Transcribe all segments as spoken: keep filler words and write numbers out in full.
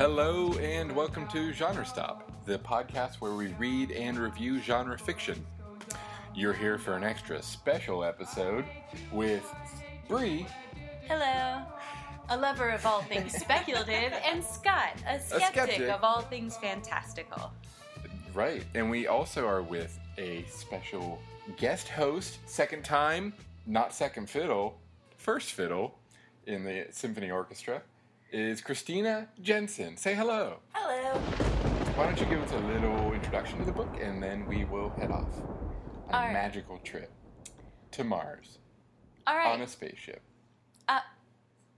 Hello and welcome to Genre Stop, the podcast where we read and review genre fiction. You're here for an extra special episode with Bree. Hello. A lover of all things speculative, and Scott, a skeptic, a skeptic of all things fantastical. Right, and we also are with a special guest host, second time, not second fiddle, first fiddle in the symphony orchestra, is Christina Jensen. Say hello. Hello. Why don't you give us a little introduction to the book, and then we will head off on all a right. magical trip to Mars. All right. On a spaceship. Uh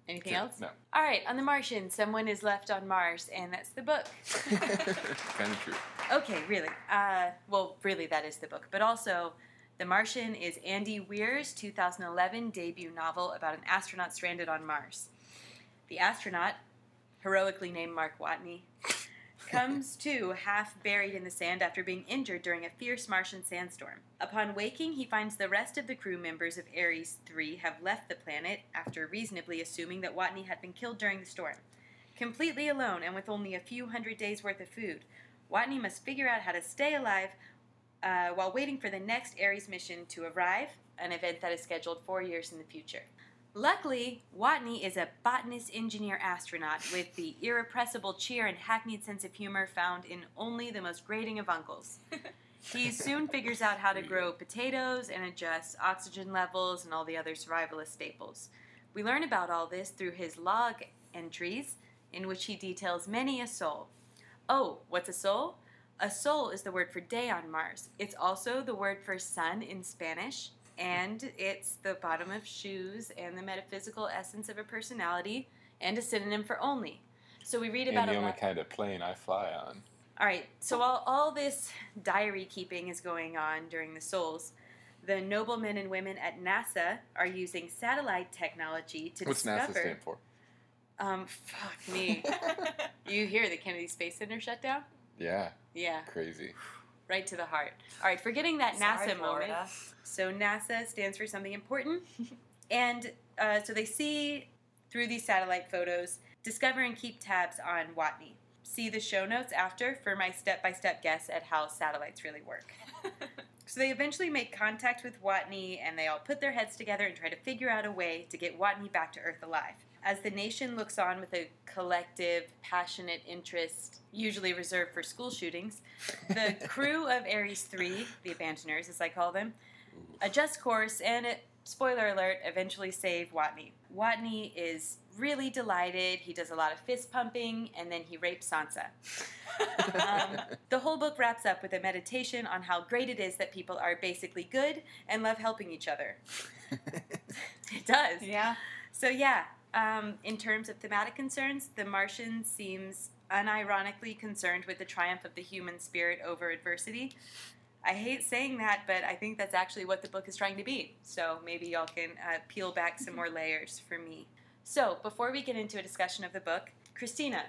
Anything else? No. All right. On The Martian, someone is left on Mars, and that's the book. Kind of true. Okay, really. Uh, well, really, that is the book. But also, The Martian is Andy Weir's two thousand eleven debut novel about an astronaut stranded on Mars. The astronaut, heroically named Mark Watney, comes to half buried in the sand after being injured during a fierce Martian sandstorm. Upon waking, he finds the rest of the crew members of Ares three have left the planet after reasonably assuming that Watney had been killed during the storm. Completely alone and with only a few hundred days' worth of food, Watney must figure out how to stay alive uh, while waiting for the next Ares mission to arrive, an event that is scheduled four years in the future. Luckily, Watney is a botanist-engineer-astronaut with the irrepressible cheer and hackneyed sense of humor found in only the most grating of uncles. He soon figures out how to grow potatoes and adjust oxygen levels and all the other survivalist staples. We learn about all this through his log entries, in which he details many a soul. Oh, what's a soul? A soul is the word for day on Mars. It's also the word for sun in Spanish. And it's the bottom of shoes and the metaphysical essence of a personality and a synonym for only. So we read about and the only lot- kind of plane I fly on. All right. So while all this diary keeping is going on during the souls, the noble men and women at NASA are using satellite technology to What's discover... What's NASA stand for? Um, fuck me. You hear the Kennedy Space Center shut down? Yeah. Yeah. Crazy. Right to the heart. All right, forgetting that Sorry, NASA moment. Florida. So NASA stands for something important. And uh, so they see, through these satellite photos, discover and keep tabs on Watney. See the show notes after for my step-by-step guess at how satellites really work. So they eventually make contact with Watney, and they all put their heads together and try to figure out a way to get Watney back to Earth alive. As the nation looks on with a collective, passionate interest, usually reserved for school shootings, the crew of Ares three, the abandoners as I call them, adjust course and, spoiler alert, eventually save Watney. Watney is really delighted. He does a lot of fist pumping, and then he rapes Sansa. um, the whole book wraps up with a meditation on how great it is that people are basically good and love helping each other. It does. Yeah. So, yeah. Um, in terms of thematic concerns, The Martian seems unironically concerned with the triumph of the human spirit over adversity. I hate saying that, but I think that's actually what the book is trying to be. So maybe y'all can uh, peel back some more layers for me. So before we get into a discussion of the book, Christina,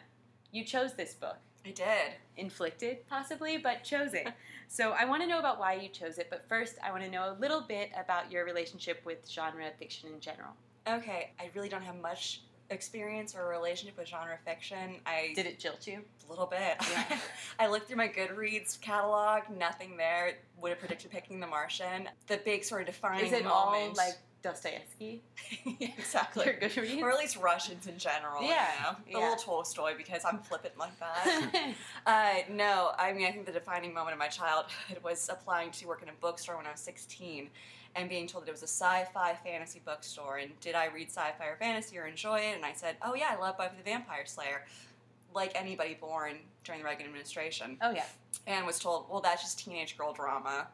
you chose this book. I did. Inflicted, possibly, but chose it. So I want to know about why you chose it, but first I want to know a little bit about your relationship with genre fiction in general. Okay, I really don't have much experience or relationship with genre fiction. I Did it jilt you? A little bit. Yeah. I looked through my Goodreads catalog, nothing there. Would have predicted picking The Martian. The big sort of defining moment. Is it moment. all, like, Dostoevsky? Exactly. Your Goodreads? Or at least Russians in general. Yeah. You know? yeah. A little Tolstoy, because I'm flippant like that. uh, no, I mean, I think the defining moment of my childhood was applying to work in a bookstore when I was sixteen. And being told that it was a sci-fi fantasy bookstore, and did I read sci-fi or fantasy or enjoy it? And I said, oh yeah, I love Buffy the Vampire Slayer, like anybody born during the Reagan administration. Oh yeah. And was told, well, that's just teenage girl drama.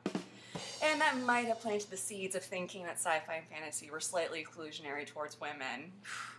And that might have planted the seeds of thinking that sci-fi and fantasy were slightly exclusionary towards women,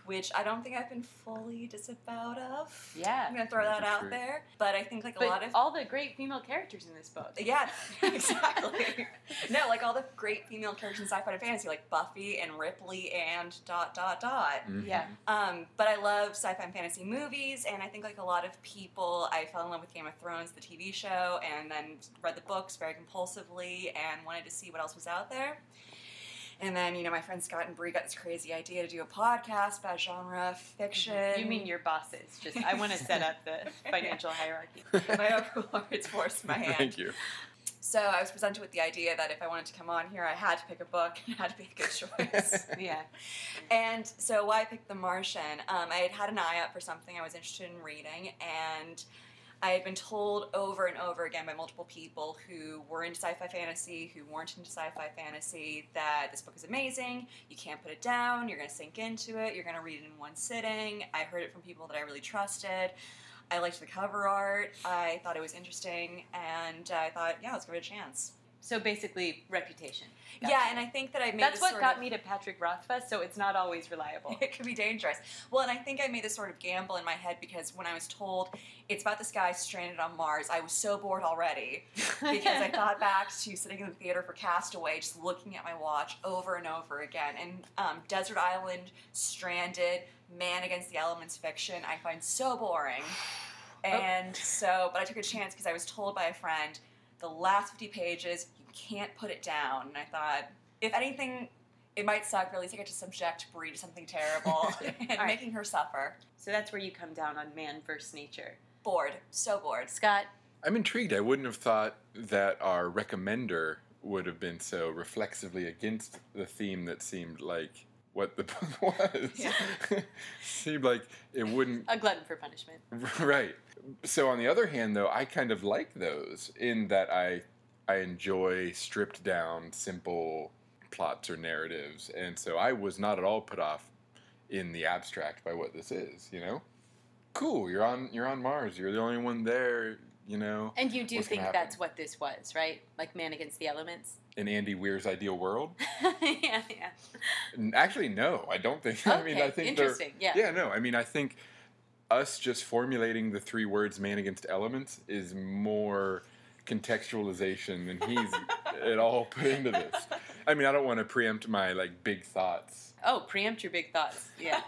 which I don't think I've been fully disavowed of. Yeah. I'm going to throw that out true. there. But I think, like, but a lot of... all the great female characters in this book. Yeah, exactly. No, like, all the great female characters in sci-fi and fantasy, like Buffy and Ripley and dot, dot, dot. Mm-hmm. Yeah. Um, but I love sci-fi and fantasy movies, and I think, like, a lot of people, I fell in love with Game of Thrones, the T V show, and then read the books very compulsively, and wanted to see what else was out there. And then, you know, my friend Scott and Bree got this crazy idea to do a podcast about genre fiction. Mm-hmm. You mean your bosses. Just I want to set up the financial hierarchy. My overlords forced my hand. Thank you. So I was presented with the idea that if I wanted to come on here, I had to pick a book. It had to be a good choice. Yeah. And so why I picked The Martian, um, I had had an eye out for something I was interested in reading, and I had been told over and over again by multiple people who were into sci-fi fantasy, who weren't into sci-fi fantasy, that this book is amazing, you can't put it down, you're going to sink into it, you're going to read it in one sitting. I heard it from people that I really trusted. I liked the cover art, I thought it was interesting, and I thought, yeah, let's give it a chance. So basically, reputation. Gotcha. Yeah, and I think that I made That's this sort of... That's what got me to Patrick Rothfuss, so it's not always reliable. It could be dangerous. Well, and I think I made this sort of gamble in my head because when I was told it's about this guy stranded on Mars, I was so bored already because I thought back to sitting in the theater for Castaway, just looking at my watch over and over again. And um, desert island, stranded, man against the elements fiction, I find so boring. And oh. so, but I took a chance because I was told by a friend, the last fifty pages, you can't put it down. And I thought, if anything, it might suck, but at least I get to subject Bree to something terrible and right. making her suffer. So that's where you come down on man versus nature. Bored. So bored. Scott? I'm intrigued. I wouldn't have thought that our recommender would have been so reflexively against the theme that seemed like what the book was. Yeah. Seemed like it wouldn't... A glutton for punishment. Right. So on the other hand, though, I kind of like those in that I I enjoy stripped-down, simple plots or narratives. And so I was not at all put off in the abstract by what this is, you know? Cool, you're on you're on Mars. You're the only one there, you know? And you do think that's what this was, right? Like Man Against the Elements? In Andy Weir's ideal world? yeah, yeah. Actually, no, I don't think. Okay, I mean, I think interesting, yeah. Yeah, no, I mean, I think... Us just formulating the three words man against elements is more contextualization than he's at all put into this. I mean, I don't want to preempt my, like, big thoughts. Oh, preempt your big thoughts, yeah.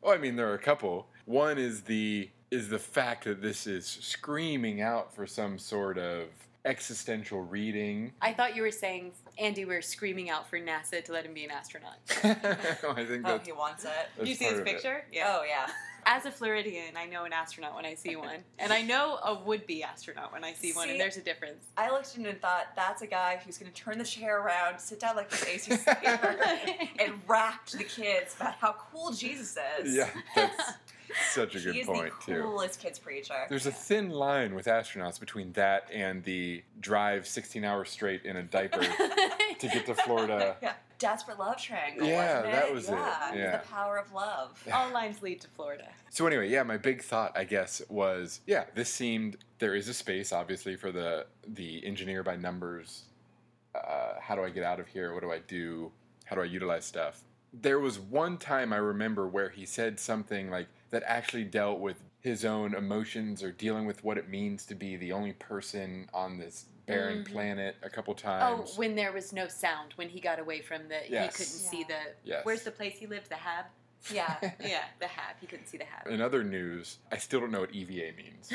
Well, I mean, there are a couple. One is the is the fact that this is screaming out for some sort of existential reading. I thought you were saying Andy Weir screaming out for NASA to let him be an astronaut. Oh, I think oh, he wants it. Did you see his picture? Yeah. Oh, yeah. As a Floridian, I know an astronaut when I see one. And I know a would-be astronaut when I see, see one, and there's a difference. I looked at him and thought, that's a guy who's going to turn the chair around, sit down like this A C speaker, and rap to the kids about how cool Jesus is. Yeah, that's such a good he point, too. He's the coolest too. Kids preacher. There's yeah. a thin line with astronauts between that and the drive sixteen hours straight in a diaper to get to Florida. Yeah. Desperate love triangle. Yeah, wasn't it? that was yeah. it. Yeah, the power of love. Yeah. All lines lead to Florida. So anyway, yeah, my big thought, I guess, was yeah, this seemed there is a space, obviously, for the the engineer by numbers. Uh, how do I get out of here? What do I do? How do I utilize stuff? There was one time I remember where he said something like that actually dealt with his own emotions or dealing with what it means to be the only person on this barren mm-hmm. planet a couple times. Oh, when there was no sound, when he got away from the, yes. he couldn't yeah. see the, yes. where's the place he lived, the Hab? Yeah, yeah, the Hab, he couldn't see the Hab. In other news, I still don't know what E V A means.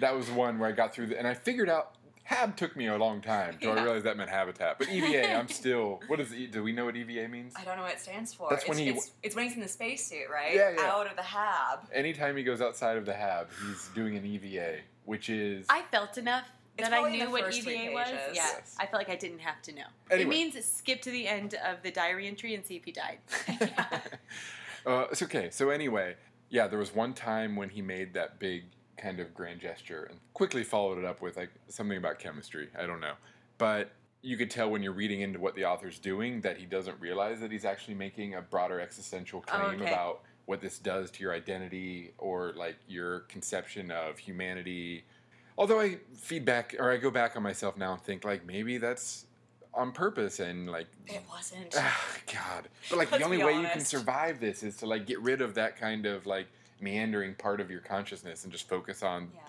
That was one where I got through, the, and I figured out, Hab took me a long time till yeah. I realized that meant habitat. But E V A, I'm still, what is it, do we know what E V A means? I don't know what it stands for. That's it's, when he, it's, it's when he's in the spacesuit, right? Yeah, yeah. Out of the Hab. Anytime he goes outside of the Hab, he's doing an E V A, which is... I felt enough. That I knew what E V A was? Yeah. Yes. I felt like I didn't have to know. Anyway. It means skip to the end of the diary entry and see if he died. uh, it's okay. So anyway, yeah, there was one time when he made that big kind of grand gesture and quickly followed it up with like something about chemistry. I don't know. But you could tell when you're reading into what the author's doing that he doesn't realize that he's actually making a broader existential claim oh, okay. about what this does to your identity or like your conception of humanity. Although I feedback, or I go back on myself now and think, like, maybe that's on purpose and, like... It wasn't. Oh, God. But, like, Let's the only way you can survive this is to, like, get rid of that kind of, like, meandering part of your consciousness and just focus on... Yeah.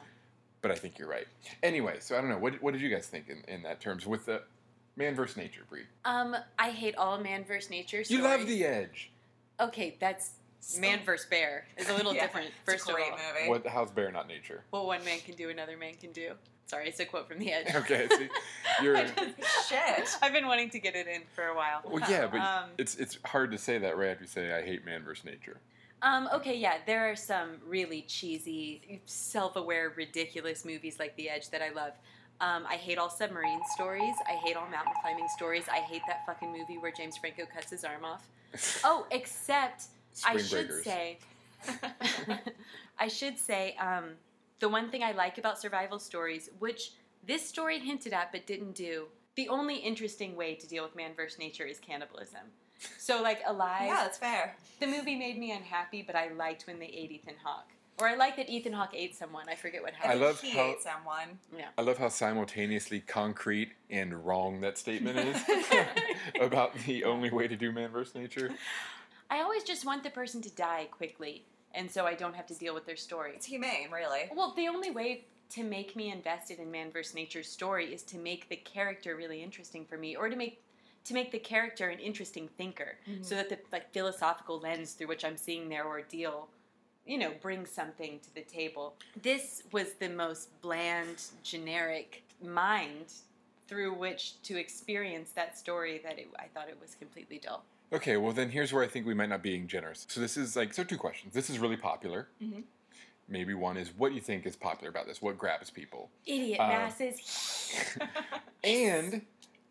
But I think you're right. Anyway, so I don't know. What what did you guys think in, in that terms with the man versus nature, Bree? Um, I hate all man versus nature stories. You love The Edge. Okay, that's... So, Man versus. Bear is a little yeah, different, first it's a great of all. Movie. What, how's bear not nature? What one man can do, another man can do. Sorry, it's a quote from The Edge. Okay, see, you're... just, shit. I've been wanting to get it in for a while. Well, yeah, but um, it's it's hard to say that right after you say, I hate man versus nature. Um, okay, yeah, there are some really cheesy, self-aware, ridiculous movies like The Edge that I love. Um, I hate all submarine stories. I hate all mountain climbing stories. I hate that fucking movie where James Franco cuts his arm off. Oh, except... Spring I should breakers. say, I should say, um, the one thing I like about survival stories, which this story hinted at but didn't do, the only interesting way to deal with man versus nature is cannibalism. So, like, Alive. Yeah, that's fair. The movie made me unhappy, but I liked when they ate Ethan Hawke. Or I like that Ethan Hawke ate someone. I forget what happened. I love he how, ate someone. Yeah. I love how simultaneously concrete and wrong that statement is about the only way to do man versus nature. I always just want the person to die quickly, and so I don't have to deal with their story. It's humane, really. Well, the only way to make me invested in man versus nature's story is to make the character really interesting for me, or to make to make the character an interesting thinker, mm-hmm. so that the like philosophical lens through which I'm seeing their ordeal, you know, brings something to the table. This was the most bland, generic mind through which to experience that story that it, I thought it was completely dull. Okay, well then here's where I think we might not be being generous. So this is like, so two questions. This is really popular. Mm-hmm. Maybe one is, what do you think is popular about this? What grabs people? Idiot um, masses. And,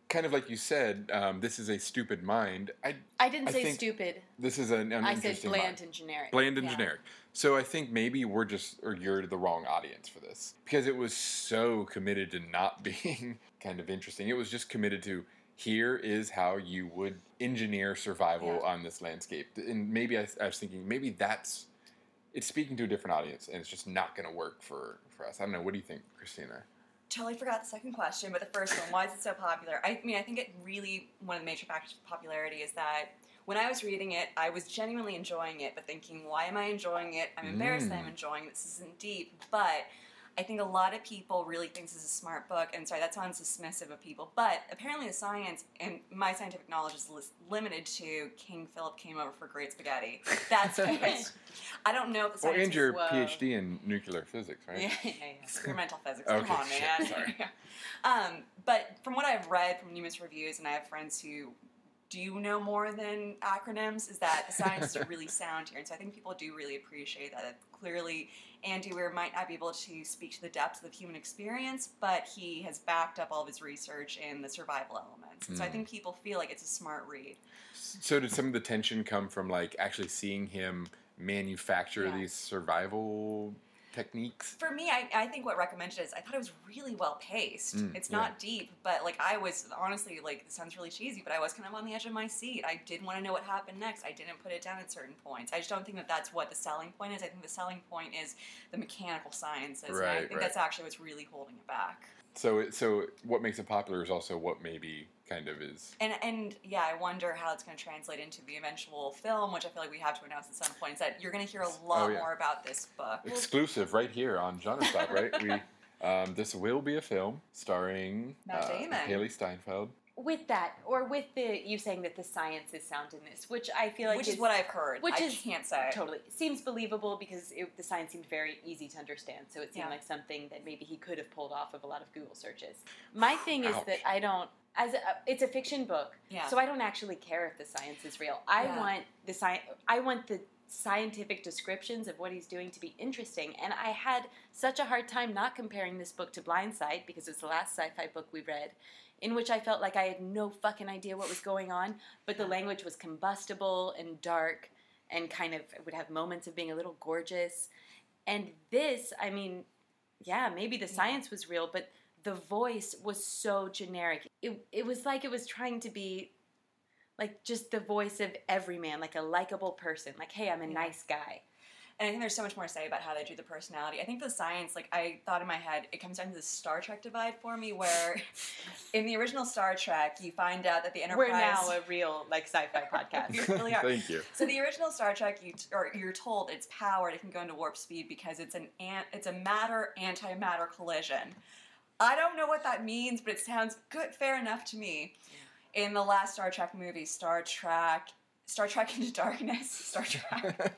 kind of like you said, um, this is a stupid mind. I I didn't I say stupid. This is an, an I interesting I said bland mind. and generic. Bland and yeah. generic. So I think maybe we're just, or you're the wrong audience for this. Because it was so committed to not being kind of interesting. It was just committed to, here is how you would engineer survival yeah. on this landscape. And maybe I, I was thinking, maybe that's, it's speaking to a different audience, and it's just not going to work for, for us. I don't know. What do you think, Christina? Totally forgot the second question, but the first one, why is it so popular? I mean, I think it really, one of the major factors of popularity is that when I was reading it, I was genuinely enjoying it, but thinking, why am I enjoying it? I'm embarrassed mm. that I'm enjoying it. This isn't deep, but... I think a lot of people really think this is a smart book, and sorry, that sounds dismissive of people, but apparently the science, and my scientific knowledge is li- limited to King Philip came over for great spaghetti. That's it. I don't know if the science well, and your whoa. PhD in nuclear physics, right? Yeah, yeah, yeah. Experimental physics. Okay, come on, shit, man. Sorry. um, but from what I've read from numerous reviews, and I have friends who do know more than acronyms, is that the sciences are really sound here, and so I think people do really appreciate that. Clearly, Andy Weir might not be able to speak to the depths of the human experience, but he has backed up all of his research in the survival elements. Mm. So I think people feel like it's a smart read. So did some of the tension come from, like, actually seeing him manufacture yeah. these survival techniques? For me, I, I think what recommended is I thought it was really well paced. Mm, it's not yeah. deep, but, like, I was, honestly, like, this sounds really cheesy, but I was kind of on the edge of my seat. I did want to know what happened next. I didn't put it down at certain points. I just don't think that that's what the selling point is. I think the selling point is the mechanical sciences, right, and I think right. that's actually what's really holding it back. So, it, so what makes it popular is also what maybe kind of is. And, and yeah, I wonder how it's going to translate into the eventual film, which I feel like we have to announce at some point, is that you're going to hear a lot oh, yeah. more about this book. Exclusive right here on Genre Stop, right? we, um, this will be a film starring uh, Haley Steinfeld. With that, or with the you saying that the science is sound in this, which I feel like which is, is what I've heard. Which I is, can't say totally seems believable because it, the science seemed very easy to understand. So it seemed yeah. like something that maybe he could have pulled off of a lot of Google searches. My thing Ouch. is that I don't as a, it's a fiction book, yeah. so I don't actually care if the science is real. I yeah. want the sci- I want the scientific descriptions of what he's doing to be interesting. And I had such a hard time not comparing this book to Blindside because it's the last sci-fi book we read. In which I felt like I had no fucking idea what was going on, but the language was combustible and dark and kind of would have moments of being a little gorgeous. And this, I mean, yeah, maybe the science was real, but the voice was so generic. It it was like it was trying to be like just the voice of every man, like a likable person, like, hey, I'm a nice guy. And I think there's so much more to say about how they do the personality. I think the science, like, I thought in my head, it comes down to the Star Trek divide for me, where in the original Star Trek, you find out that the Enterprise... We're now a real, like, sci-fi podcast. We really are. Thank you. So the original Star Trek, you t- or you're told it's powered, it can go into warp speed, because it's an, an- it's a matter-antimatter collision. I don't know what that means, but it sounds good, fair enough to me. In the last Star Trek movie, Star Trek... Star Trek Into Darkness. Star Trek.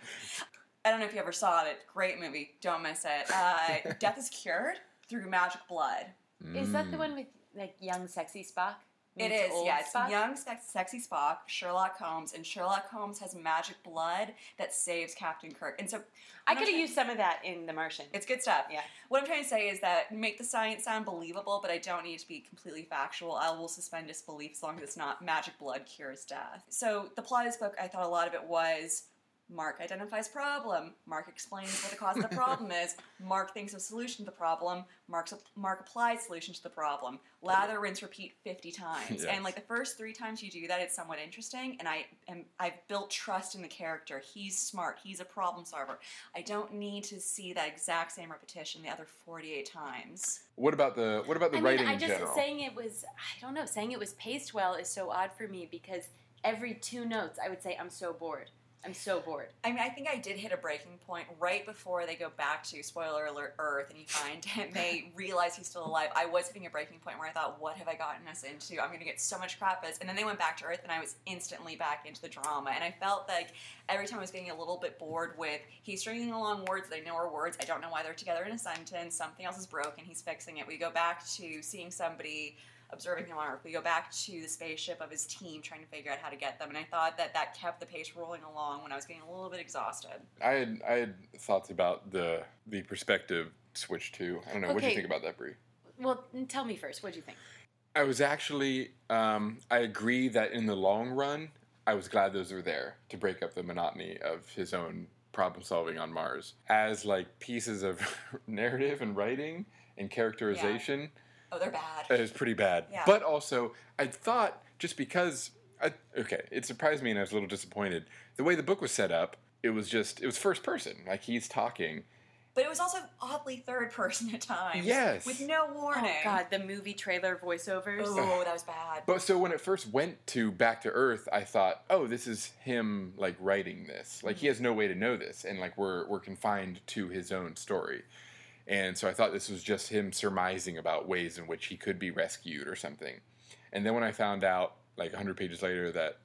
I don't know if you ever saw it. Great movie. Don't miss it. Uh, Death is Cured Through Magic Blood. Mm. Is that the one with, like, young, sexy Spock? It is, yeah. It's Spock? Young, sexy Spock, Sherlock Holmes, and Sherlock Holmes has magic blood that saves Captain Kirk. And so I could have used some of that in The Martian. It's good stuff. Yeah. What I'm trying to say is that make the science sound believable, but I don't need it to be completely factual. I will suspend disbelief as long as it's not magic blood cures death. So the plot of this book, I thought a lot of it was Mark identifies problem. Mark explains what the cause of the problem is. Mark thinks of solution to the problem. Mark's, Mark applies solution to the problem. Lather, rinse, repeat fifty times. Yes. And like the first three times you do that, it's somewhat interesting. And I am, I've built trust in the character. He's smart. He's a problem solver. I don't need to see that exact same repetition the other forty-eight times. What about the what about the I mean, writing? I just in general? saying it was I don't know. Saying it was paced well is so odd for me because every two notes I would say I'm so bored. I'm so bored. I mean, I think I did hit a breaking point right before they go back to, spoiler alert, Earth, and you find him, they realize he's still alive. I was hitting a breaking point where I thought, what have I gotten us into? I'm going to get so much crap for this. And then they went back to Earth, and I was instantly back into the drama. And I felt like every time I was getting a little bit bored with, he's stringing along words that I know are words. I don't know why they're together in a sentence. Something else is broken. He's fixing it. We go back to seeing somebody observing him on Earth. We go back to the spaceship of his team trying to figure out how to get them, and I thought that that kept the pace rolling along when I was getting a little bit exhausted. I had I had thoughts about the the perspective switch too. I don't know. Okay. What do you think about that, Bree? Well, tell me first. What do you think? I was actually um, I agree that in the long run, I was glad those were there to break up the monotony of his own problem solving on Mars as like pieces of narrative and writing and characterization. Yeah. Oh, they're bad. It was pretty bad. Yeah. But also, I thought, just because... I, okay, it surprised me and I was a little disappointed. The way the book was set up, it was just... It was first person. Like, he's talking. But it was also oddly third person at times. Yes. With no warning. Oh, God, the movie trailer voiceovers. Oh, that was bad. But so when it first went to Back to Earth, I thought, oh, this is him, like, writing this. Like, mm-hmm. He has no way to know this. And, like, we're we're confined to his own story. And so I thought this was just him surmising about ways in which he could be rescued or something. And then when I found out, like, one hundred pages later that,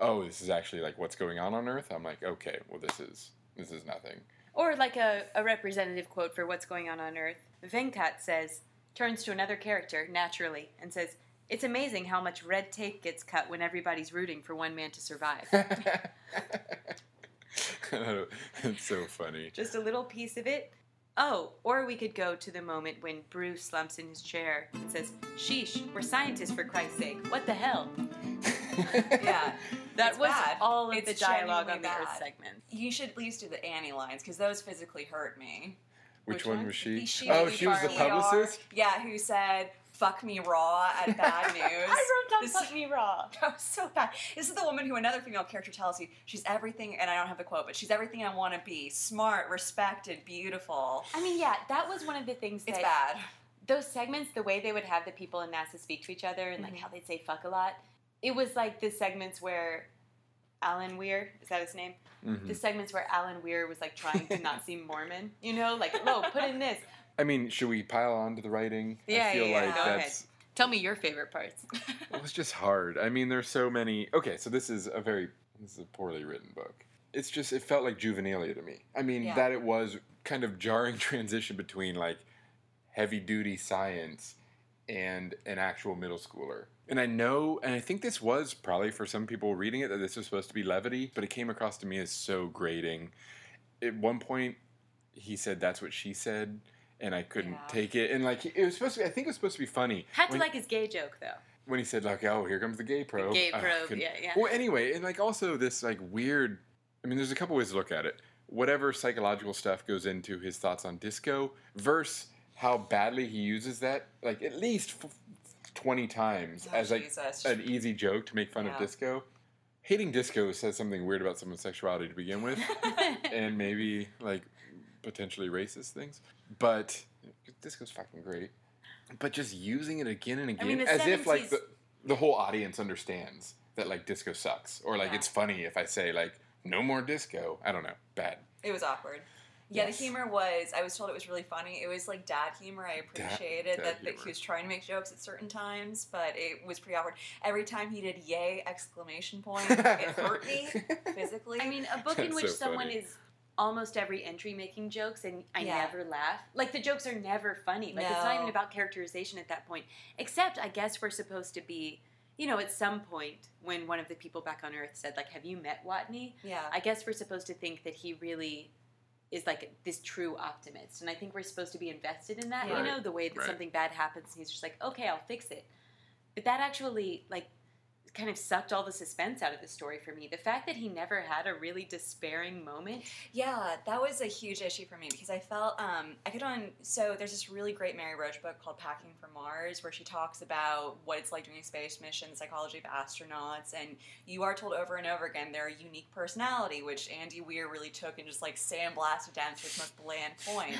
oh, this is actually, like, what's going on on Earth, I'm like, okay, well, this is this is nothing. Or, like, a, a representative quote for what's going on on Earth. Venkat says, turns to another character, naturally, and says, it's amazing how much red tape gets cut when everybody's rooting for one man to survive. It's so funny. Just a little piece of it. Oh, or we could go to the moment when Bruce slumps in his chair and says, sheesh, we're scientists for Christ's sake. What the hell? Yeah. That it's was bad. All of it's the dialogue on the bad. Earth segment. You should at least do the Annie lines, because those physically hurt me. Which, Which one, one was she? she oh, she was the publicist? E R, yeah, who said... Fuck me raw at bad news. I wrote down this, fuck me raw. That was so bad. This is the woman who another female character tells you, she's everything, and I don't have the quote, but she's everything I want to be. Smart, respected, beautiful. I mean, yeah, that was one of the things that... It's bad. Those segments, the way they would have the people in NASA speak to each other and like mm-hmm. how they'd say fuck a lot, it was like the segments where Alan Weir, is that his name? Mm-hmm. The segments where Alan Weir was like trying to not seem Mormon. You know, like, whoa, put in this. I mean, should we pile on to the writing? Yeah, I feel yeah, like yeah. Go ahead. Tell me your favorite parts. It was just hard. I mean, there's so many. Okay, so this is a very, this is a poorly written book. It's just, it felt like juvenilia to me. I mean, yeah. that it was kind of jarring transition between like heavy-duty science and an actual middle schooler. And I know, and I think this was probably for some people reading it, that this was supposed to be levity, but it came across to me as so grating. At one point, he said, that's what she said. And I couldn't yeah. take it. And, like, it was supposed to be, I think it was supposed to be funny. Had to when, like his gay joke, though. When he said, like, oh, here comes the gay probe. The gay probe, yeah, yeah. Well, anyway, and, like, also this, like, weird, I mean, there's a couple ways to look at it. Whatever psychological stuff goes into his thoughts on disco versus how badly he uses that, like, at least twenty times oh, as, like, Jesus. An easy joke to make fun yeah. of disco. Hating disco says something weird about someone's sexuality to begin with. And maybe, like... potentially racist things, but this goes fucking great. But just using it again and again, I mean, as if like the, the whole audience understands that like disco sucks, or like yeah. it's funny if I say like no more disco. I don't know, bad. It was awkward. Yeah, yes. The humor was, I was told it was really funny. It was like dad humor. I appreciated dad, dad that, that he was trying to make jokes at certain times, but it was pretty awkward. Every time he did yay, exclamation point, it hurt me physically. I mean, a book That's in which so someone funny. is almost every entry making jokes, and I yeah. never laugh. Like, the jokes are never funny. Like, no. It's not even about characterization at that point. Except, I guess we're supposed to be... You know, at some point, when one of the people back on Earth said, like, have you met Watney? Yeah. I guess we're supposed to think that he really is, like, this true optimist. And I think we're supposed to be invested in that, right. you know, the way that right. something bad happens, and he's just like, okay, I'll fix it. But that actually, like, kind of sucked all the suspense out of the story for me. The fact that he never had a really despairing moment. Yeah, that was a huge issue for me, because I felt, um, I could on, so there's this really great Mary Roach book called Packing for Mars, where she talks about what it's like doing a space mission, psychology of astronauts, and you are told over and over again their unique personality, which Andy Weir really took and just, like, sandblasted down to its most bland point.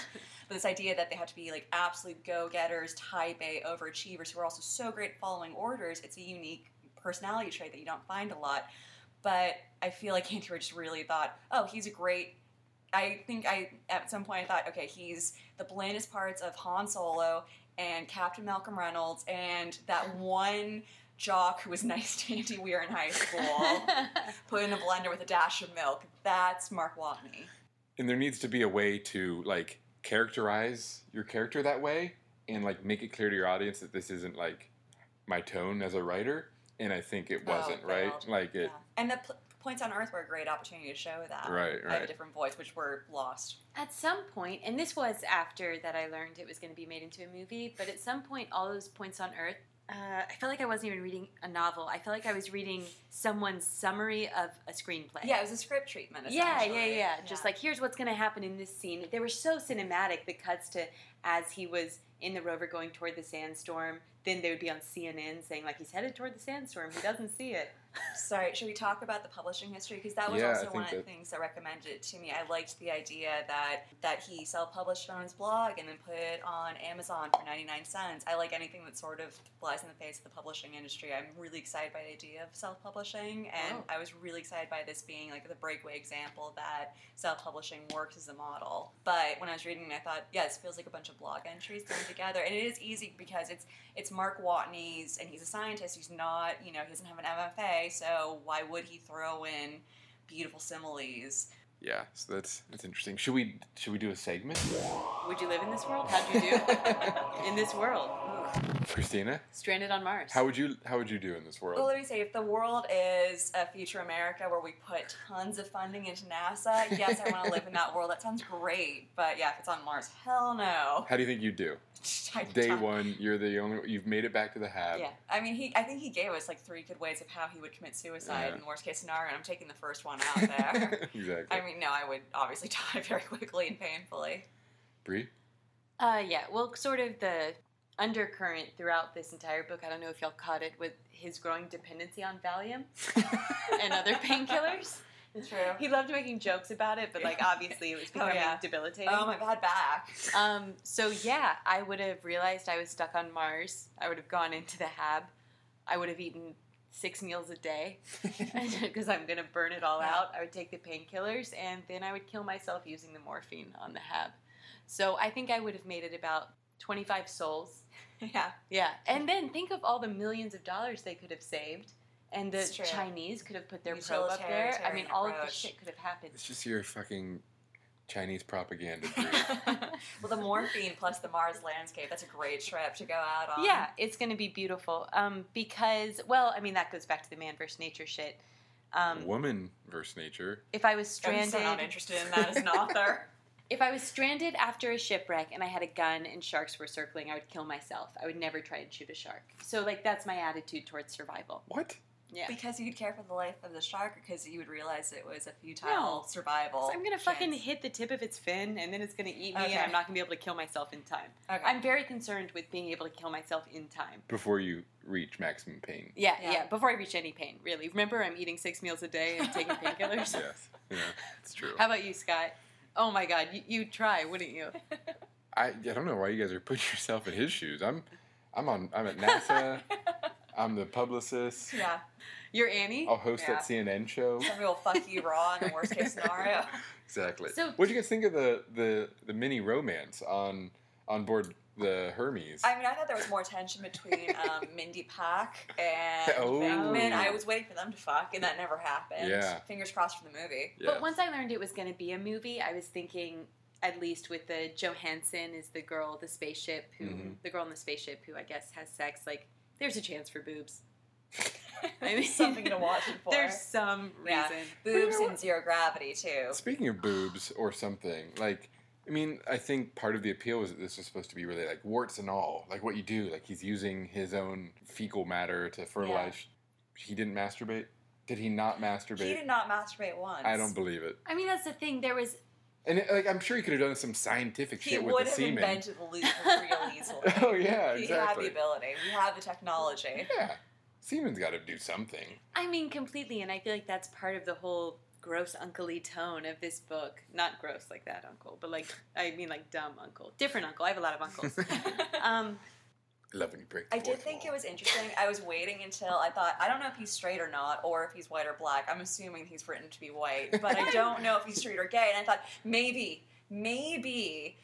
But this idea that they have to be, like, absolute go-getters, type A overachievers who are also so great at following orders, it's a unique personality trait that you don't find a lot. But I feel like Andy Weir just really thought, oh, he's a great... I think I, at some point I thought, okay, he's the blandest parts of Han Solo and Captain Malcolm Reynolds and that one jock who was nice to Andy Weir in high school, put in a blender with a dash of milk. That's Mark Watney. And there needs to be a way to, like, characterize your character that way and, like, make it clear to your audience that this isn't, like, my tone as a writer. And I think it wasn't, oh, right? Like it. Yeah. And the p- points on Earth were a great opportunity to show that. Right, right. I have a different voice, which were lost. At some point, and this was after that I learned it was going to be made into a movie, but at some point, all those points on Earth, uh, I felt like I wasn't even reading a novel. I felt like I was reading someone's summary of a screenplay. Yeah, it was a script treatment, essentially. Yeah, yeah, yeah. yeah. Just like, here's what's going to happen in this scene. They were so cinematic, the cuts to as he was... in the rover going toward the sandstorm, then they would be on C N N saying, like, he's headed toward the sandstorm, he doesn't see it. Sorry, should we talk about the publishing history? Because that was yeah, also one of the things that recommended it to me. I liked the idea that, that he self-published it on his blog and then put it on Amazon for ninety-nine cents. I like anything that sort of flies in the face of the publishing industry. I'm really excited by the idea of self-publishing, and oh. I was really excited by this being, like, the breakaway example that self-publishing works as a model. But when I was reading it, I thought, yeah, this feels like a bunch of blog entries thrown together. And it is easy because it's, it's Mark Watney's, and he's a scientist. He's not, you know, he doesn't have an M F A. So why would he throw in beautiful similes? Yeah, so that's that's interesting. Should we should we do a segment? Would you live in this world? How'd you do in this world? Ooh. Christina? Stranded on Mars. How would you how would you do in this world? Well, let me say, if the world is a future America where we put tons of funding into NASA, yes, I want to live in that world. That sounds great. But yeah, if it's on Mars, hell no. How do you think you do? Day one, you're the only. You've made it back to the Hab. Yeah, I mean, he. I think he gave us like three good ways of how he would commit suicide yeah. in the worst case scenario. And I'm taking the first one out there. Exactly. I mean, no, I would obviously die very quickly and painfully. Bree. Uh, yeah. Well, sort of the undercurrent throughout this entire book. I don't know if y'all caught it with his growing dependency on Valium and other painkillers. True. He loved making jokes about it, but, like, obviously it was becoming oh, yeah. debilitating. Oh, my bad back. Um, so, yeah, I would have realized I was stuck on Mars. I would have gone into the Hab. I would have eaten six meals a day because I'm going to burn it all out. I would take the painkillers, and then I would kill myself using the morphine on the Hab. So I think I would have made it about twenty-five souls. Yeah. Yeah. And then think of all the millions of dollars they could have saved. And the Chinese could have put their probe up there. I mean, all approach. of this shit could have happened. It's just your fucking Chinese propaganda. Well, the morphine plus the Mars landscape, that's a great trip to go out on. Yeah, it's going to be beautiful. Um, because, well, I mean, that goes back to the man versus nature shit. Um, Woman versus nature. If I was stranded. I'm so not interested in that as an author. If I was stranded after a shipwreck and I had a gun and sharks were circling, I would kill myself. I would never try and shoot a shark. So, like, that's my attitude towards survival. What? Yeah. Because you'd care for the life of the shark, because you would realize it was a futile no. survival. So I'm going to fucking hit the tip of its fin, and then it's going to eat me, okay. and I'm not going to be able to kill myself in time. Okay. I'm very concerned with being able to kill myself in time. Before you reach maximum pain. Yeah, yeah, yeah. Before I reach any pain, really. Remember, I'm eating six meals a day and taking painkillers? Yes, yeah, it's true. How about you, Scott? Oh, my God. You, you'd try, wouldn't you? I I don't know why you guys are putting yourself in his shoes. I'm I'm on I'm at NASA. I'm the publicist. Yeah. You're Annie. I'll host yeah. that C N N show. Somebody will fuck you raw in the worst case scenario. Exactly. So, what did you guys think of the, the, the mini romance on on board the Hermes? I mean, I thought there was more tension between um, Mindy Pack and oh. Venkman. I was waiting for them to fuck, and that never happened. Yeah. Fingers crossed for the movie. Yes. But once I learned it was going to be a movie, I was thinking... At least with the Johansson is the girl, the spaceship, who mm-hmm. the girl in the spaceship who I guess has sex. Like, there's a chance for boobs. I mean, something to watch it for. There's some reason. Yeah. Boobs in zero gravity too. Speaking of boobs or something, like, I mean, I think part of the appeal was that this was supposed to be really like warts and all, like what you do. Like he's using his own fecal matter to fertilize. Yeah. He didn't masturbate. Did he not masturbate? He did not masturbate once. I don't believe it. I mean, that's the thing. There was. And it, like I'm sure he could have done some scientific he shit with the semen. He would have invented the loop real easily. Oh yeah, exactly. We have the ability. We have the technology. Yeah, semen's got to do something. I mean, completely, and I feel like that's part of the whole gross uncle-y tone of this book. Not gross like that uncle, but like I mean, like dumb uncle, different uncle. I have a lot of uncles. um, Love when you break the fourth wall. I did think it was interesting. I was waiting until I thought, I don't know if he's straight or not, or if he's white or black. I'm assuming he's written to be white, but I don't know if he's straight or gay. And I thought, maybe, maybe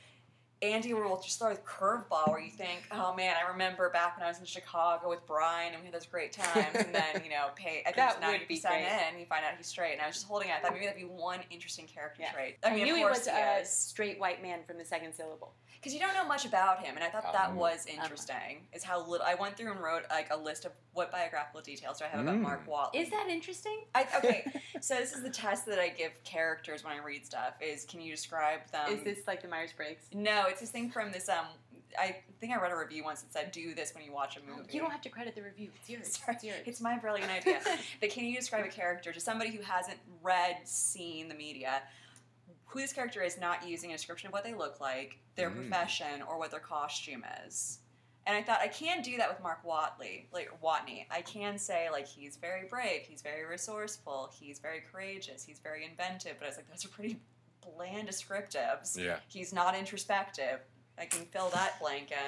Andy Weir will just throw a curveball where you think, oh man, I remember back when I was in Chicago with Brian and we had those great times. And then, you know, pay at least ninety percent in, you find out he's straight. And I was just holding out. I thought maybe that'd be one interesting character yeah. trait. I, I mean, knew of course he was he a is. straight white man from the second syllable. Because you don't know much about him, and I thought that um, was interesting. Um, is how little I went through and wrote like a list of what biographical details do I have mm. about Mark Watney. Is that interesting? I, okay, so this is the test that I give characters when I read stuff: is can you describe them? Is this like the Myers-Briggs? No, it's this thing from this. Um, I think I read a review once that said, "Do this when you watch a movie." You don't have to credit the review; it's yours. Sorry, it's yours. It's my brilliant idea. But can you describe a character to somebody who hasn't read, seen the media? Who this character is, not using a description of what they look like, their mm. profession, or what their costume is. And I thought, I can do that with Mark Watney. Like, Watney. I can say, like, he's very brave, he's very resourceful, he's very courageous, he's very inventive. But I was like, those are pretty bland descriptives. Yeah. He's not introspective. I can fill that blank in.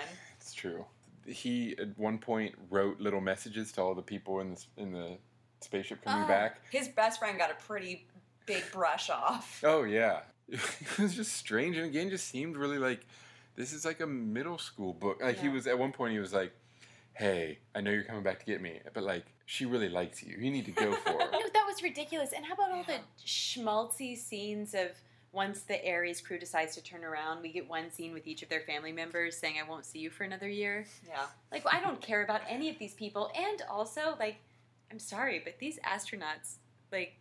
It's true. He, at one point, wrote little messages to all the people in the, in the spaceship coming oh, back. His best friend got a pretty... big brush off. Oh, yeah. It was just strange. And again, just seemed really like, this is like a middle school book. Like, yeah. he was, at one point, he was like, hey, I know you're coming back to get me, but, like, she really likes you. You need to go for her. No, that was ridiculous. And how about all the schmaltzy scenes of once the Ares crew decides to turn around, we get one scene with each of their family members saying, I won't see you for another year. Yeah. Like, well, I don't care about any of these people. And also, like, I'm sorry, but these astronauts, like,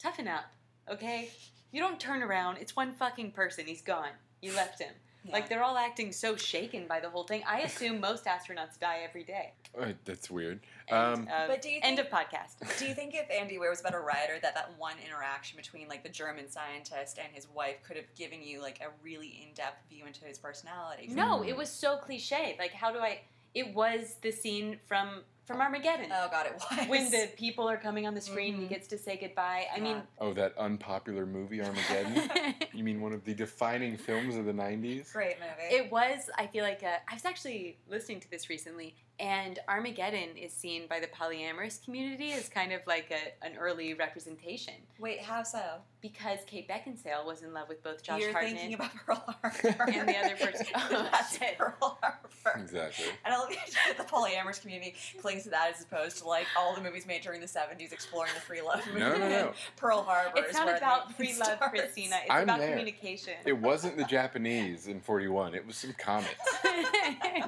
toughen up. Okay? You don't turn around. It's one fucking person. He's gone. You left him. Yeah. Like, they're all acting so shaken by the whole thing. I assume most astronauts die every day. Oh, that's weird. And, um, uh, but do you think, end of podcast. Do you think if Andy Weir was a better writer, that that one interaction between, like, the German scientist and his wife could have given you, like, a really in-depth view into his personality? No, mm. it was so cliche. Like, how do I... It was the scene from... From Armageddon. Oh, God, it was. When the people are coming on the screen mm-hmm. and he gets to say goodbye. I yeah. mean... Oh, that unpopular movie, Armageddon? You mean one of the defining films of the nineties? Great movie. It was, I feel like... A, I was actually listening to this recently, and Armageddon is seen by the polyamorous community as kind of like a, an early representation. Wait, how so? Because Kate Beckinsale was in love with both Josh You're Hartnett... You're thinking about Pearl Harbor. And the other person... Oh, that's it. Pearl Harbor. Exactly. And I love the polyamorous community clings to that as opposed to like all the movies made during the seventies exploring the free love movement. No, no, no. Pearl Harbor. It's not about free love, Christina. It's I'm about there. communication. It wasn't the Japanese in forty-one. It was some comets.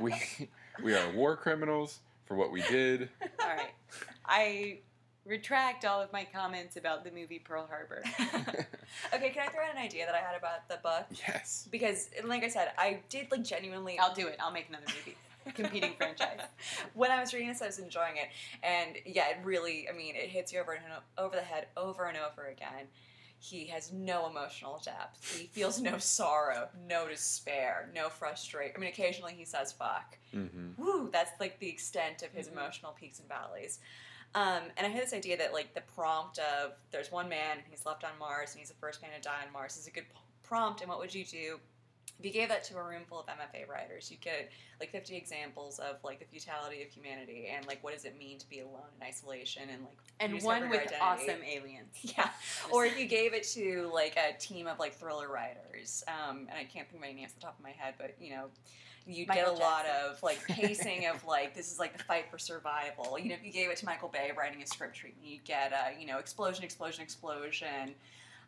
we we are war criminals for what we did. All right. I retract all of my comments about the movie Pearl Harbor. Okay, can I throw out an idea that I had about the book? Yes. Because like I said, I did like genuinely... I'll do it. I'll make another movie. Competing franchise. When I was reading this, I was enjoying it. And, yeah, it really, I mean, it hits you over and over the head over and over again. He has no emotional depth. He feels no sorrow, no despair, no frustration. I mean, occasionally he says fuck. Mm-hmm. Woo! That's, like, the extent of his mm-hmm. emotional peaks and valleys. Um, and I had this idea that, like, the prompt of there's one man, and he's left on Mars, and he's the first man to die on Mars is a good prompt, and what would you do If you gave that to a room full of M F A writers, you'd get like fifty examples of like the futility of humanity and like what does it mean to be alone in isolation and like and one with identity. Awesome aliens. Yeah. Or if you gave it to like a team of like thriller writers, um, and I can't think of any names off the top of my head, but you know, you'd Michael get a Jackson. lot of like pacing of like this is like the fight for survival. You know, if you gave it to Michael Bay writing a script treatment, you'd get uh, you know, explosion, explosion, explosion.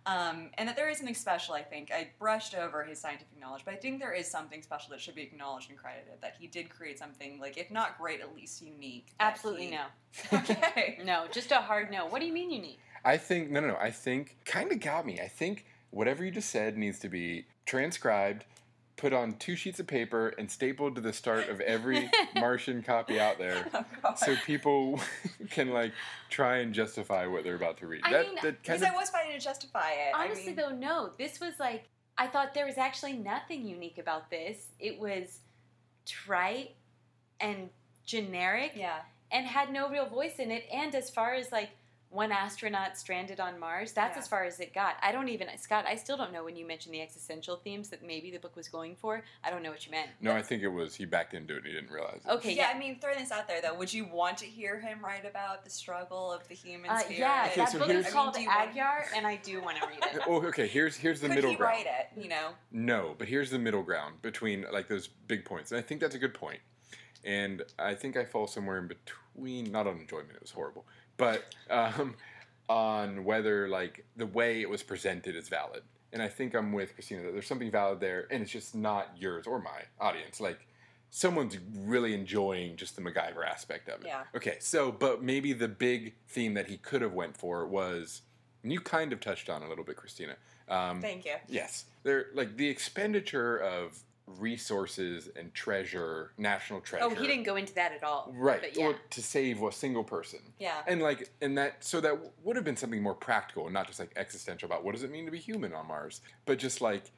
Um, and that there is something special, I think. I brushed over his scientific knowledge, but I think there is something special that should be acknowledged and credited, that he did create something, like, if not great, at least unique. Absolutely he... no. Okay. No, just a hard no. What do you mean unique? I think, no, no, no, I think, kind of got me. I think whatever you just said needs to be transcribed, put on two sheets of paper, and stapled to the start of every Martian copy out there, oh, so people can, like, try and justify what they're about to read. I that, mean, that because of, I was fighting to justify it. Honestly, I mean, though, no. This was, like, I thought there was actually nothing unique about this. It was trite and generic yeah. and had no real voice in it. And as far as, like, one astronaut stranded on Mars, that's yeah. as far as it got. I don't even, Scott, I still don't know when you mentioned the existential themes that maybe the book was going for. I don't know what you meant. No, that's... I think it was, he backed into it and he didn't realize it. Okay, yeah, yeah, I mean, throwing this out there, though, would you want to hear him write about the struggle of the human uh, spirit? Yeah, okay, that so book is called I mean, Agyar, and I do want to read it. Oh, okay, here's here's the Could middle ground. Could he write it, you know? No, but here's the middle ground between, like, those big points. And I think that's a good point. And I think I fall somewhere in between, not on enjoyment, it was horrible. But um, on whether, like, the way it was presented is valid. And I think I'm with Christina, that there's something valid there, and it's just not yours or my audience. Like, someone's really enjoying just the MacGyver aspect of it. Yeah. Okay, so, but maybe the big theme that he could have went for was, and you kind of touched on a little bit, Christina. Um, Thank you. Yes. They're, like, the expenditure of resources and treasure, national treasure. Oh, he didn't go into that at all. Right. But yeah. Or to save a single person. Yeah. And like, and that, so that w- would have been something more practical and not just like existential about what does it mean to be human on Mars, but just like,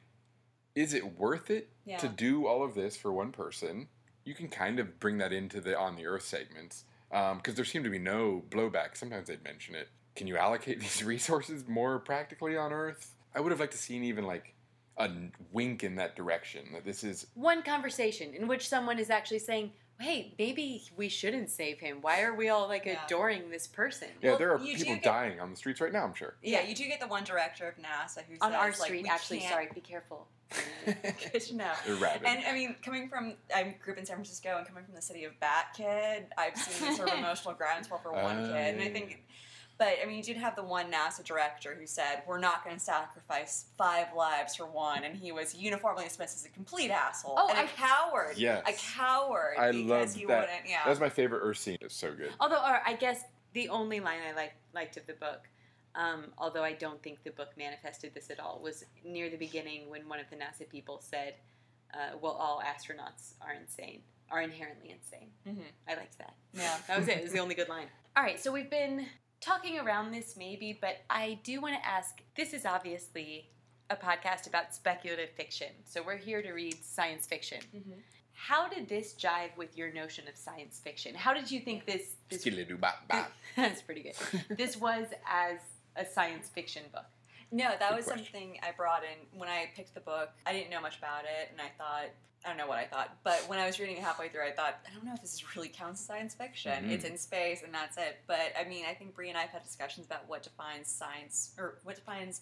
is it worth it yeah. to do all of this for one person? You can kind of bring that into the on the Earth segments because um, there seemed to be no blowback. Sometimes they'd mention it. Can you allocate these resources more practically on Earth? I would have liked to seen even like a wink in that direction, that this is one conversation in which someone is actually saying, hey, maybe we shouldn't save him. Why are we all, like, yeah. adoring this person? Yeah, well, there are people get... dying on the streets right now, I'm sure. Yeah, yeah, you do get the one director of NASA who says, on our street, like, actually, can't... sorry, be careful. Good to know. They're rabid. And, I mean, coming from, I grew up in San Francisco, and coming from the city of Bat Kid, I've seen this sort of emotional groundswell for one um... kid, and I think... But, I mean, you did have the one NASA director who said, we're not going to sacrifice five lives for one. And he was uniformly dismissed as a complete asshole. Oh, and I, a coward. Yes. A coward. I love that. Wouldn't, yeah. That was my favorite Earth scene. It's so good. Although, or I guess the only line I like, liked of the book, um, although I don't think the book manifested this at all, was near the beginning when one of the NASA people said, uh, well, all astronauts are insane, are inherently insane. Mm-hmm. I liked that. Yeah. That was it. It was the only good line. All right. So we've been... talking around this maybe, but I do want to ask, this is obviously a podcast about speculative fiction, so we're here to read science fiction. Mm-hmm. How did this jive with your notion of science fiction? How did you think this... this that's pretty good. This was as a science fiction book. No, that good was question. Something I brought in when I picked the book. I didn't know much about it, and I thought... I don't know what I thought, but when I was reading it halfway through, I thought, I don't know if this is really counts as science fiction. Mm-hmm. It's in space, and that's it. But, I mean, I think Bree and I have had discussions about what defines science, or what defines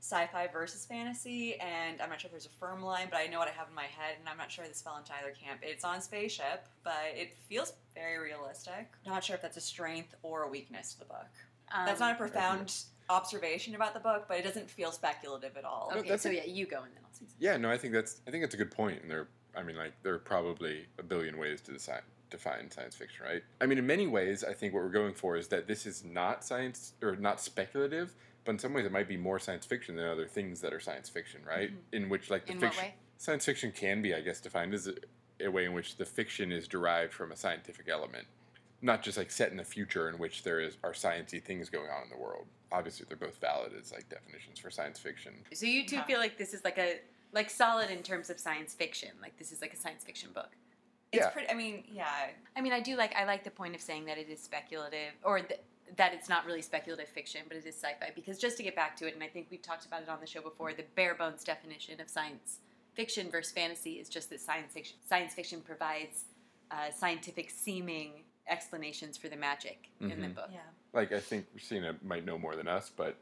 sci-fi versus fantasy, and I'm not sure if there's a firm line, but I know what I have in my head, and I'm not sure this fell into either camp. It's on spaceship, but it feels very realistic. Not sure if that's a strength or a weakness to the book. Um, that's not a profound... observation about the book, but it doesn't feel speculative at all. Okay, no, so a, yeah, you go and then I'll see. Yeah, no, I think that's I think that's a good point. And there, I mean, like there are probably a billion ways to decide, define science fiction, right? I mean, in many ways, I think what we're going for is that this is not science or not speculative, but in some ways, it might be more science fiction than other things that are science fiction, right? Mm-hmm. In which, like, the in fiction, what way? Science fiction can be, I guess, defined as a, a way in which the fiction is derived from a scientific element. Not just like set in the future in which there is are sciencey things going on in the world. Obviously, they're both valid as like definitions for science fiction. So you two yeah. feel like this is like a like solid in terms of science fiction. Like this is like a science fiction book. It's yeah. pretty. I mean, yeah. I mean, I do like I like the point of saying that it is speculative or th- that it's not really speculative fiction, but it is sci-fi. Because just to get back to it, and I think we've talked about it on the show before, the bare bones definition of science fiction versus fantasy is just that science fiction, science fiction provides uh, scientific-seeming explanations for the magic mm-hmm. in the book. Yeah. Like, I think Christina might know more than us, but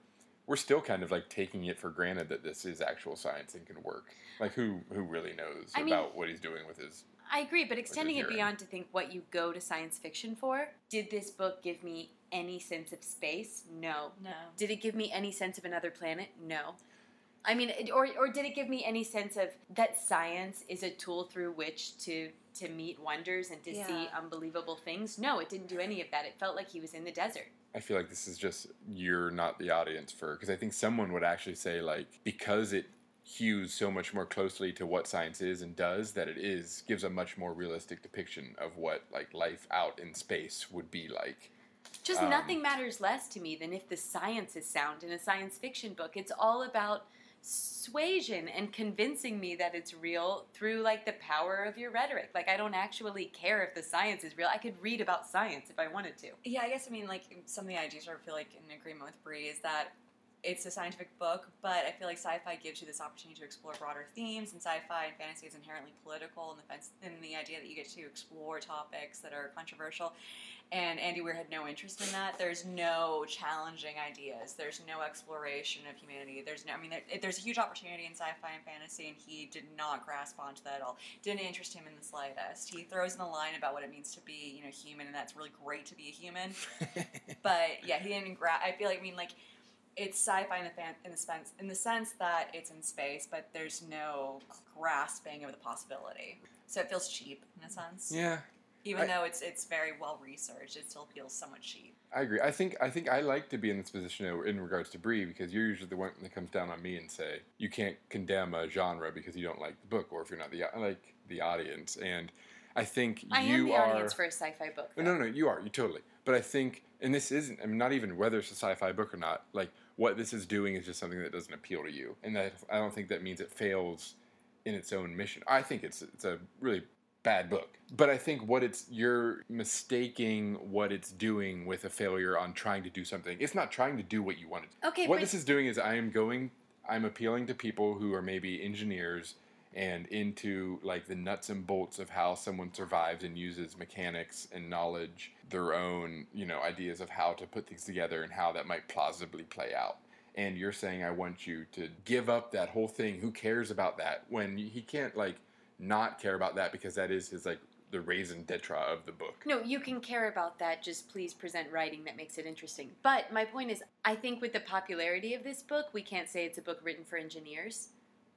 we're still kind of, like, taking it for granted that this is actual science and can work. Like, who, who really knows I about mean, what he's doing with his... I agree, but extending it beyond to think what you go to science fiction for. Did this book give me any sense of space? No. No. Did it give me any sense of another planet? No. I mean, or or did it give me any sense of that science is a tool through which to, to meet wonders and to yeah. see unbelievable things? No, it didn't do any of that. It felt like he was in the desert. I feel like this is just, you're not the audience for, because I think someone would actually say, like, because it hews so much more closely to what science is and does, that it is, gives a much more realistic depiction of what, like, life out in space would be like. Just um, nothing matters less to me than if the science is sound in a science fiction book. It's all about suasion and convincing me that it's real through, like, the power of your rhetoric. Like, I don't actually care if the science is real. I could read about science if I wanted to. Yeah, I guess, I mean, like, something I do sort of feel like in agreement with Bree is that it's a scientific book, but I feel like sci-fi gives you this opportunity to explore broader themes, and sci-fi and fantasy is inherently political, and the, fence, and the idea that you get to explore topics that are controversial, and Andy Weir had no interest in that. There's no challenging ideas. There's no exploration of humanity. There's no, I mean, there, there's a huge opportunity in sci-fi and fantasy, and he did not grasp onto that at all. Didn't interest him in the slightest. He throws in a line about what it means to be, you know, human, and that's really great to be a human. But, yeah, he didn't grasp, I feel like, I mean, like, it's sci-fi in the, fan- in the sense in the sense that it's in space, but there's no grasping of the possibility. So it feels cheap in a sense. Yeah. Even I, though it's it's very well researched, it still feels somewhat cheap. I agree. I think I think I like to be in this position in regards to Bree, because you're usually the one that comes down on me and say you can't condemn a genre because you don't like the book, or if you're not the like the audience. And I think I you am the are, audience for a sci-fi book. Though. No, no, no, you are. You totally. But I think, and this isn't, I mean, not even whether it's a sci-fi book or not, like, what this is doing is just something that doesn't appeal to you. And that, I don't think that means it fails in its own mission. I think it's it's a really bad book. But I think what it's, you're mistaking what it's doing with a failure on trying to do something. It's not trying to do what you want to do. Okay, what this is doing is I am going, I'm appealing to people who are maybe engineers and into, like, the nuts and bolts of how someone survives and uses mechanics and knowledge, their own, you know, ideas of how to put things together and how that might plausibly play out. And you're saying, I want you to give up that whole thing. Who cares about that? When he can't, like, not care about that, because that is his, like, the raison d'etre of the book. No, you can care about that. Just please present writing that makes it interesting. But my point is, I think with the popularity of this book, we can't say it's a book written for engineers.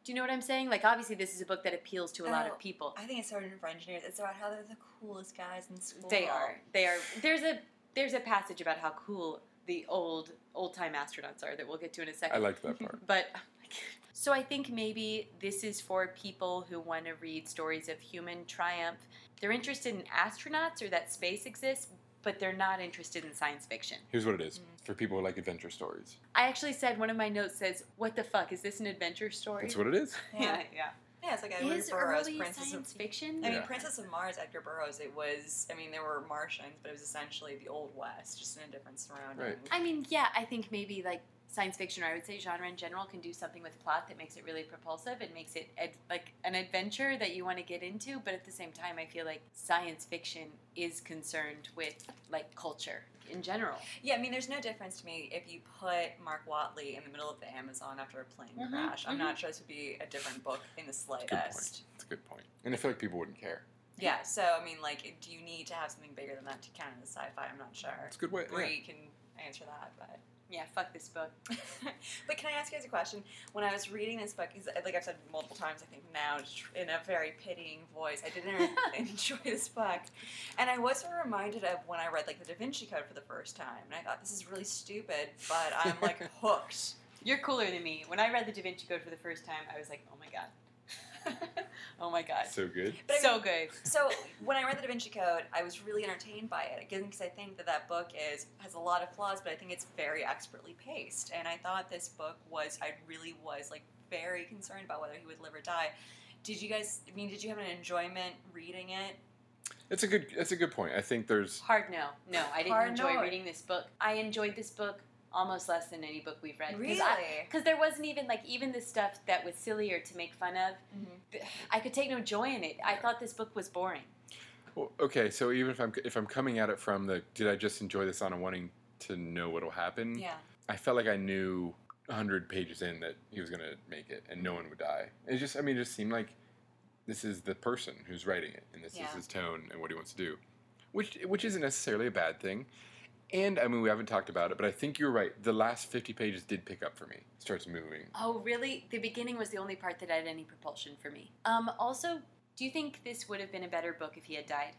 Do you know what I'm saying? Like, obviously, this is a book that appeals to a oh, lot of people. I think it's sort of for engineers. It's about how they're the coolest guys in school. They are. They are. There's a there's a passage about how cool the old old time astronauts are that we'll get to in a second. I like that part. But oh my God. So I think maybe this is for people who want to read stories of human triumph. They're interested in astronauts or that space exists, but they're not interested in science fiction. Here's what it is. Mm-hmm. For people who like adventure stories. I actually said, one of my notes says, what the fuck, is this an adventure story? That's what it is. Yeah, yeah. Yeah, yeah, it's like Edgar Burroughs. Is early Princess science of, fiction? I mean, yeah. Princess of Mars, Edgar Burroughs, it was, I mean, there were Martians, but it was essentially the Old West, just in a different surrounding. Right. I mean, yeah, I think maybe, like, science fiction, or I would say genre in general, can do something with plot that makes it really propulsive and makes it ed- like an adventure that you want to get into. But at the same time, I feel like science fiction is concerned with, like, culture in general. Yeah, I mean, there's no difference to me if you put Mark Watney in the middle of the Amazon after a plane mm-hmm, crash. I'm mm-hmm. not sure this would be a different book in the slightest. That's a good point. And I feel like people wouldn't care. Yeah, so, I mean, like, do you need to have something bigger than that to count as sci-fi? I'm not sure. It's a good way. Bree yeah. can answer that, but... Yeah, fuck this book. But can I ask you guys a question? When I was reading this book, like I've said multiple times, I think now, in a very pitying voice, I didn't enjoy this book. And I was sort of reminded of when I read, like, The Da Vinci Code for the first time. And I thought, this is really stupid, but I'm, like, hooked. You're cooler than me. When I read The Da Vinci Code for the first time, I was like, oh my God. Oh my God. So good. But I mean, so good. So when I read The Da Vinci Code, I was really entertained by it. Again, because I think that that book is has a lot of flaws, but I think it's very expertly paced. And I thought this book was, I really was, like, very concerned about whether he would live or die. Did you guys, I mean, did you have an enjoyment reading it? It's a good, it's a good point. I think there's... Hard no. No, I didn't Hard enjoy no. reading this book. I enjoyed this book almost less than any book we've read. Really? Because there wasn't even, like, even the stuff that was sillier to make fun of, mm-hmm. I could take no joy in it. I thought this book was boring. Well, okay, so even if I'm if I'm coming at it from the, did I just enjoy this on a wanting to know what'll happen? Yeah. I felt like I knew one hundred pages in that he was going to make it and no one would die. It just, I mean, it just seemed like this is the person who's writing it and this yeah. is his tone and what he wants to do, which which isn't necessarily a bad thing. And, I mean, we haven't talked about it, but I think you're right. The last fifty pages did pick up for me. It starts moving. Oh, really? The beginning was the only part that had any propulsion for me. Um, also, do you think this would have been a better book if he had died?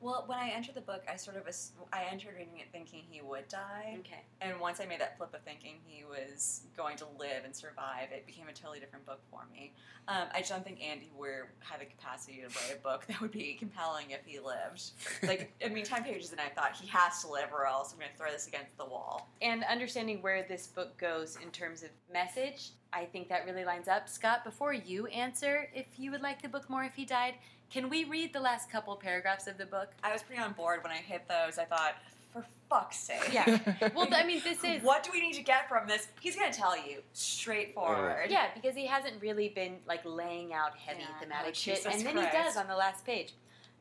Well, when I entered the book, I sort of ass- I entered reading it thinking he would die. Okay. And once I made that flip of thinking he was going to live and survive, it became a totally different book for me. Um, I just don't think Andy Weir had the capacity to write a book that would be compelling if he lived. Like, I mean, ten pages in, I thought he has to live, or else I'm going to throw this against the wall. And understanding where this book goes in terms of message, I think that really lines up. Scott, before you answer, if you would like the book more if he died, can we read the last couple paragraphs of the book? I was pretty on board when I hit those. I thought, for fuck's sake. Yeah. Well, I mean, this is... What do we need to get from this? He's going to tell you. Straightforward. Yeah, because he hasn't really been, like, laying out heavy yeah, thematic oh, shit. Jesus and then Christ. He does on the last page.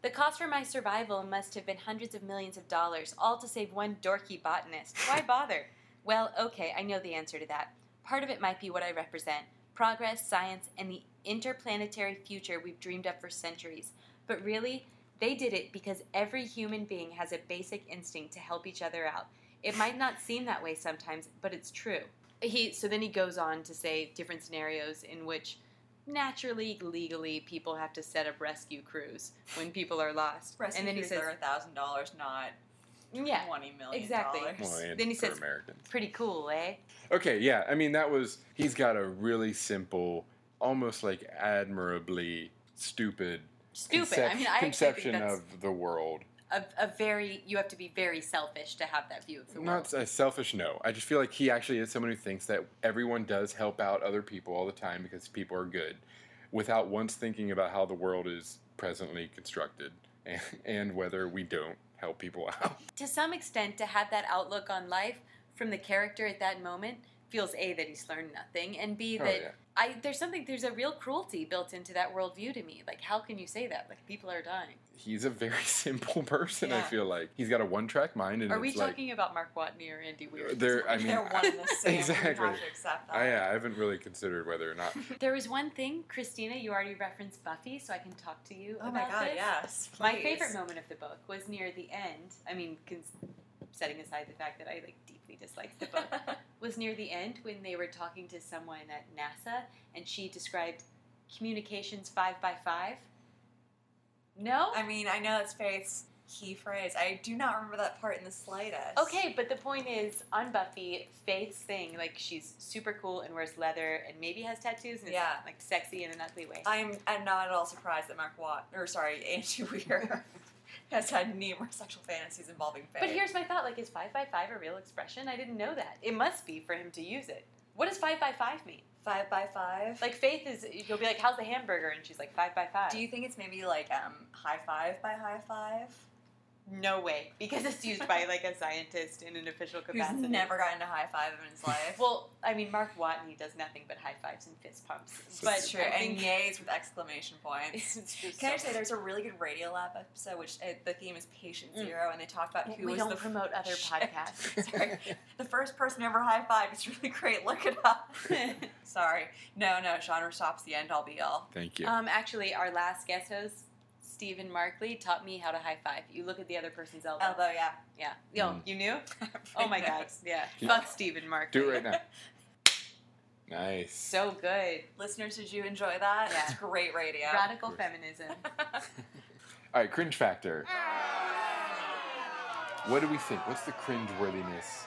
The cost for my survival must have been hundreds of millions of dollars, all to save one dorky botanist. Why bother? Well, okay, I know the answer to that. Part of it might be what I represent. Progress, science, and the interplanetary future we've dreamed up for centuries. But really, they did it because every human being has a basic instinct to help each other out. It might not seem that way sometimes, but it's true. He so then he goes on to say different scenarios in which naturally, legally, people have to set up rescue crews when people are lost. Rescue and then he says, are a thousand dollars, not yeah, twenty million dollars. Exactly. Well, and then he says, Americans. Pretty cool, eh? Okay, yeah. I mean, that was... He's got a really simple... almost like admirably stupid, stupid. Concep- I mean, I conception think that's of the world. A, a very you have to be very selfish to have that view of the world. Not selfish, no. I just feel like he actually is someone who thinks that everyone does help out other people all the time because people are good, without once thinking about how the world is presently constructed and, and whether we don't help people out. To some extent, to have that outlook on life from the character at that moment feels A, that he's learned nothing, and B, that oh, yeah. I there's something, there's a real cruelty built into that worldview to me. Like, how can you say that? Like, people are dying. He's a very simple person, yeah. I feel like. He's got a one-track mind. And are we it's talking like, about Mark Watney or Andy Weir? They're, I mean, they're one in the same. Exactly. You have to accept that. I, I haven't really considered whether or not. There was one thing, Christina, you already referenced Buffy, so I can talk to you oh about this. Oh my God, this. Yes. Please. My favorite moment of the book was near the end. I mean, cons- setting aside the fact that I, like, dislikes the book, was near the end when they were talking to someone at NASA, and she described communications five by five. No? I mean, I know that's Faith's key phrase. I do not remember that part in the slightest. Okay, but the point is, on Buffy, Faith's thing, like, she's super cool and wears leather and maybe has tattoos, and yeah. it's, like, sexy in an ugly way. I'm, I'm not at all surprised that Mark Watt, or sorry, Andy Weir has had numerous sexual fantasies involving Faith. But here's my thought, like, is five by five a real expression? I didn't know that. It must be for him to use it. What does five by five mean? five by five? Like, Faith is, you'll be like, how's the hamburger? And she's like, five by five. Do you think it's maybe, like, um, high five by high five? No way. Because it's used by, like, a scientist in an official capacity. Who's never gotten a high five in his life. Well, I mean, Mark Watney does nothing but high fives and fist pumps. But true. And yays with exclamation points. Can so I just say, there's a really good Radio Lab episode, which uh, the theme is Patient Zero, mm. and they talk about who we was the... We don't promote other podcasts. Sorry. The first person ever high-fived. It's really great. Look it up. Sorry. No, no. Genre Stop's the end-all be-all. Thank you. Um, actually, our last guest host... Stephen Markley taught me how to high five. You look at the other person's elbow. Elbow, yeah. Yeah. Yo, mm. you knew? Oh my God. Yeah. Fuck Stephen Markley. Do it right now. Nice. So good. Listeners, did you enjoy that? Yeah. It's great radio. Radical feminism. All right, cringe factor. What do we think? What's the cringeworthiness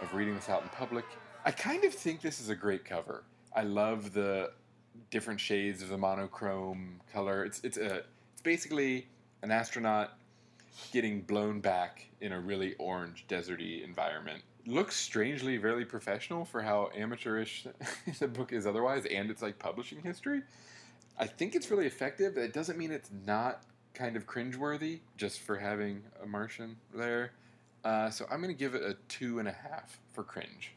of reading this out in public? I kind of think this is a great cover. I love the different shades of the monochrome color. It's it's a basically an astronaut getting blown back in a really orange, deserty environment. Looks strangely very professional for how amateurish the book is otherwise, and it's like publishing history. I think it's really effective. It doesn't mean it's not kind of cringeworthy just for having a Martian there. Uh, so I'm going to give it a two and a half for cringe.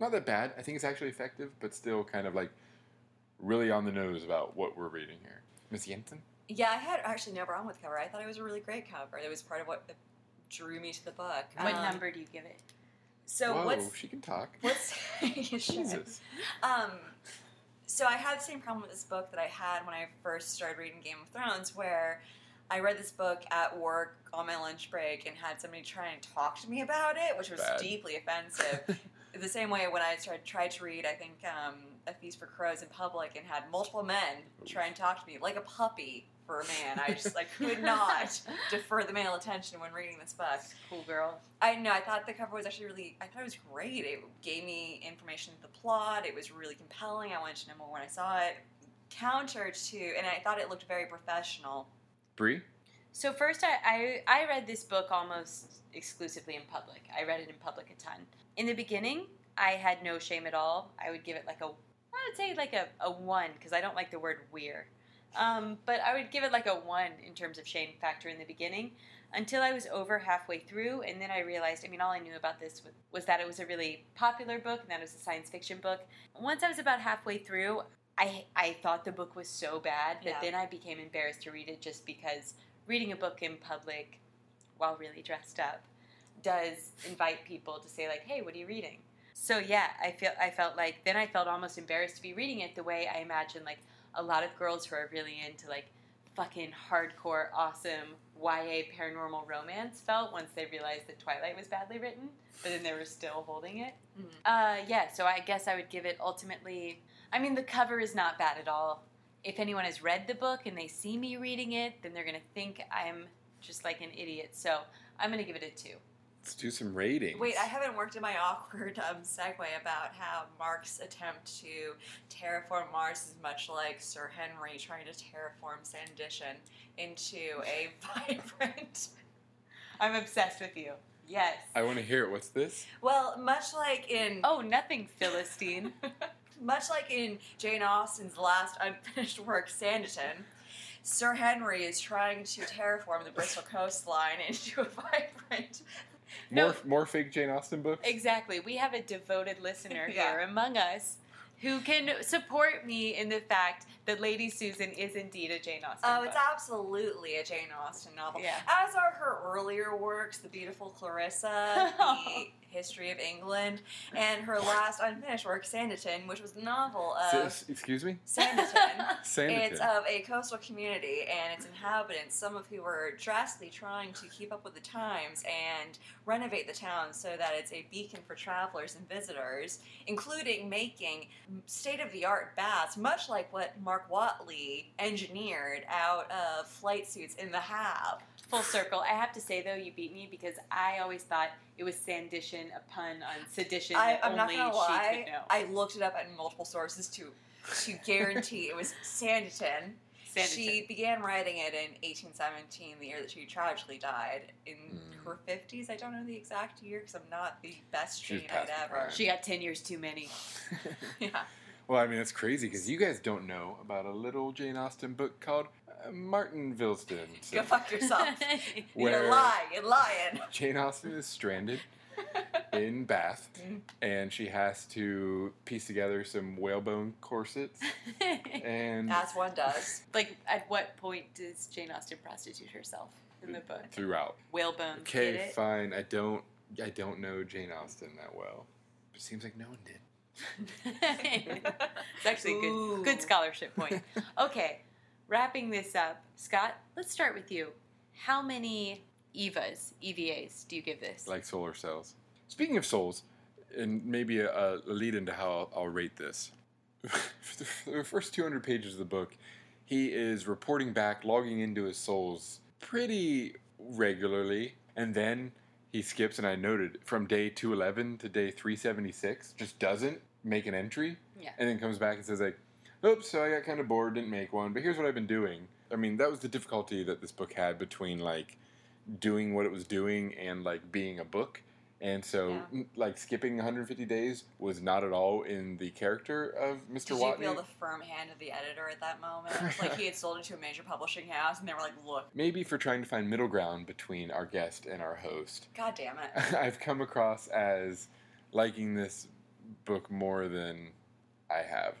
Not that bad. I think it's actually effective, but still kind of like really on the nose about what we're reading here. Miss Jensen? Yeah, I had actually no problem with the cover. I thought it was a really great cover. It was part of what drew me to the book. What um, number do you give it? So Whoa, what's, she can talk. What's, Jesus. Um, so I had the same problem with this book that I had when I first started reading Game of Thrones, where I read this book at work on my lunch break and had somebody try and talk to me about it, which was Bad. deeply offensive. The same way when I tried, tried to read, I think, um, A Feast for Crows in public and had multiple men try and talk to me like a puppy for a man. I just I could not defer the male attention when reading this book. Cool girl. I know. I thought the cover was actually really, I thought it was great. It gave me information to the plot. It was really compelling. I wanted to know more when I saw it. Counter to, and I thought it looked very professional. Bree? So first, I, I I read this book almost exclusively in public. I read it in public a ton. In the beginning, I had no shame at all. I would give it like a, I would say like a, a one, because I don't like the word weird. Um, but I would give it like a one in terms of shame factor in the beginning, until I was over halfway through, and then I realized, I mean, all I knew about this was, was that it was a really popular book, and that it was a science fiction book. Once I was about halfway through, I I thought the book was so bad that yeah. then I became embarrassed to read it, just because reading a book in public while really dressed up does invite people to say, like, hey, what are you reading? So, yeah, I feel I felt like then I felt almost embarrassed to be reading it the way I imagine, like, a lot of girls who are really into, like, fucking hardcore, awesome Y A paranormal romance felt once they realized that Twilight was badly written, but then they were still holding it. Mm-hmm. Uh, yeah, so I guess I would give it ultimately, I mean, the cover is not bad at all. If anyone has read the book and they see me reading it, then they're going to think I'm just like an idiot. So I'm going to give it a two. Let's do some ratings. Wait, I haven't worked in my awkward um, segue about how Mark's attempt to terraform Mars is much like Sir Henry trying to terraform Sanditon into a vibrant... I'm obsessed with you. Yes. I want to hear it. What's this? Well, much like in... Oh, nothing, Philistine. Much like in Jane Austen's last unfinished work, Sanditon, Sir Henry is trying to terraform the Bristol coastline into a vibrant... More, no, more fake Jane Austen books? Exactly. We have a devoted listener yeah. here among us who can support me in the fact that Lady Susan is indeed a Jane Austen Oh, book. It's absolutely a Jane Austen novel. Yeah. As are her earlier works, The Beautiful Clarissa, The... History of England, and her last unfinished work, Sanditon, which was a novel of... S- excuse me? Sanditon. Sanditon. It's of a coastal community and its inhabitants, some of who were drastically trying to keep up with the times and renovate the town so that it's a beacon for travelers and visitors, including making state-of-the-art baths, much like what Mark Watney engineered out of flight suits in the Hab. Full circle. I have to say, though, you beat me, because I always thought it was Sandition, a pun on sedition I, that I'm only not gonna lie. She could know. I looked it up at multiple sources to to guarantee it was Sanditon. Sanditon. She began writing it in eighteen seventeen, the year that she tragically died, in mm. her fifties. I don't know the exact year, because I'm not the best Jane I'd ever. She got ten years too many. Yeah. Well, I mean, it's crazy, because you guys don't know about a little Jane Austen book called uh, Martin Vilston. So, go fuck yourself. You're lying. You're lying. Jane Austen is stranded in Bath, mm. and she has to piece together some whalebone corsets. And as one does. Like, at what point does Jane Austen prostitute herself in the book? Throughout. Whalebone. Okay, fine. I don't, I don't know Jane Austen that well. It seems like no one did. It's actually a good, good scholarship point. Okay, wrapping this up, Scott, let's start with you. How many E V As, E V As, do you give this? Like solar cells. Speaking of souls, and maybe a, a lead into how I'll, I'll rate this. The first two hundred pages of the book, he is reporting back, logging into his souls pretty regularly, and then he skips, and I noted, from day two eleven to day three seventy-six, just doesn't make an entry, yeah. and then comes back and says, like, oops, so I got kind of bored, didn't make one, but here's what I've been doing. I mean, that was the difficulty that this book had between, like, doing what it was doing and, like, being a book, And so, yeah. like, skipping one hundred fifty days was not at all in the character of Mister Watney. Did you feel the firm hand of the editor at that moment? Like, he had sold it to a major publishing house, and they were like, look. Maybe for trying to find middle ground between our guest and our host. God damn it. I've come across as liking this book more than I have.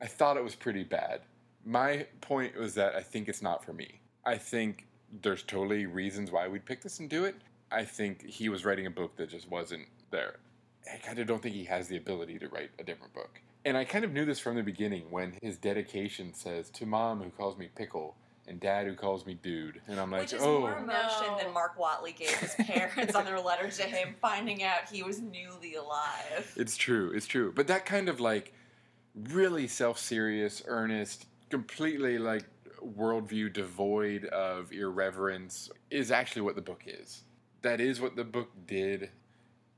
I thought it was pretty bad. My point was that I think it's not for me. I think there's totally reasons why we'd pick this and do it. I think he was writing a book that just wasn't there. I kind of don't think he has the ability to write a different book. And I kind of knew this from the beginning when his dedication says, to mom who calls me pickle and dad who calls me dude. And I'm like, oh. Which is oh, more emotion no. than Mark Watney gave his parents on their letter to him, finding out he was newly alive. It's true. It's true. But that kind of like really self-serious, earnest, completely like worldview devoid of irreverence is actually what the book is. That is what the book did.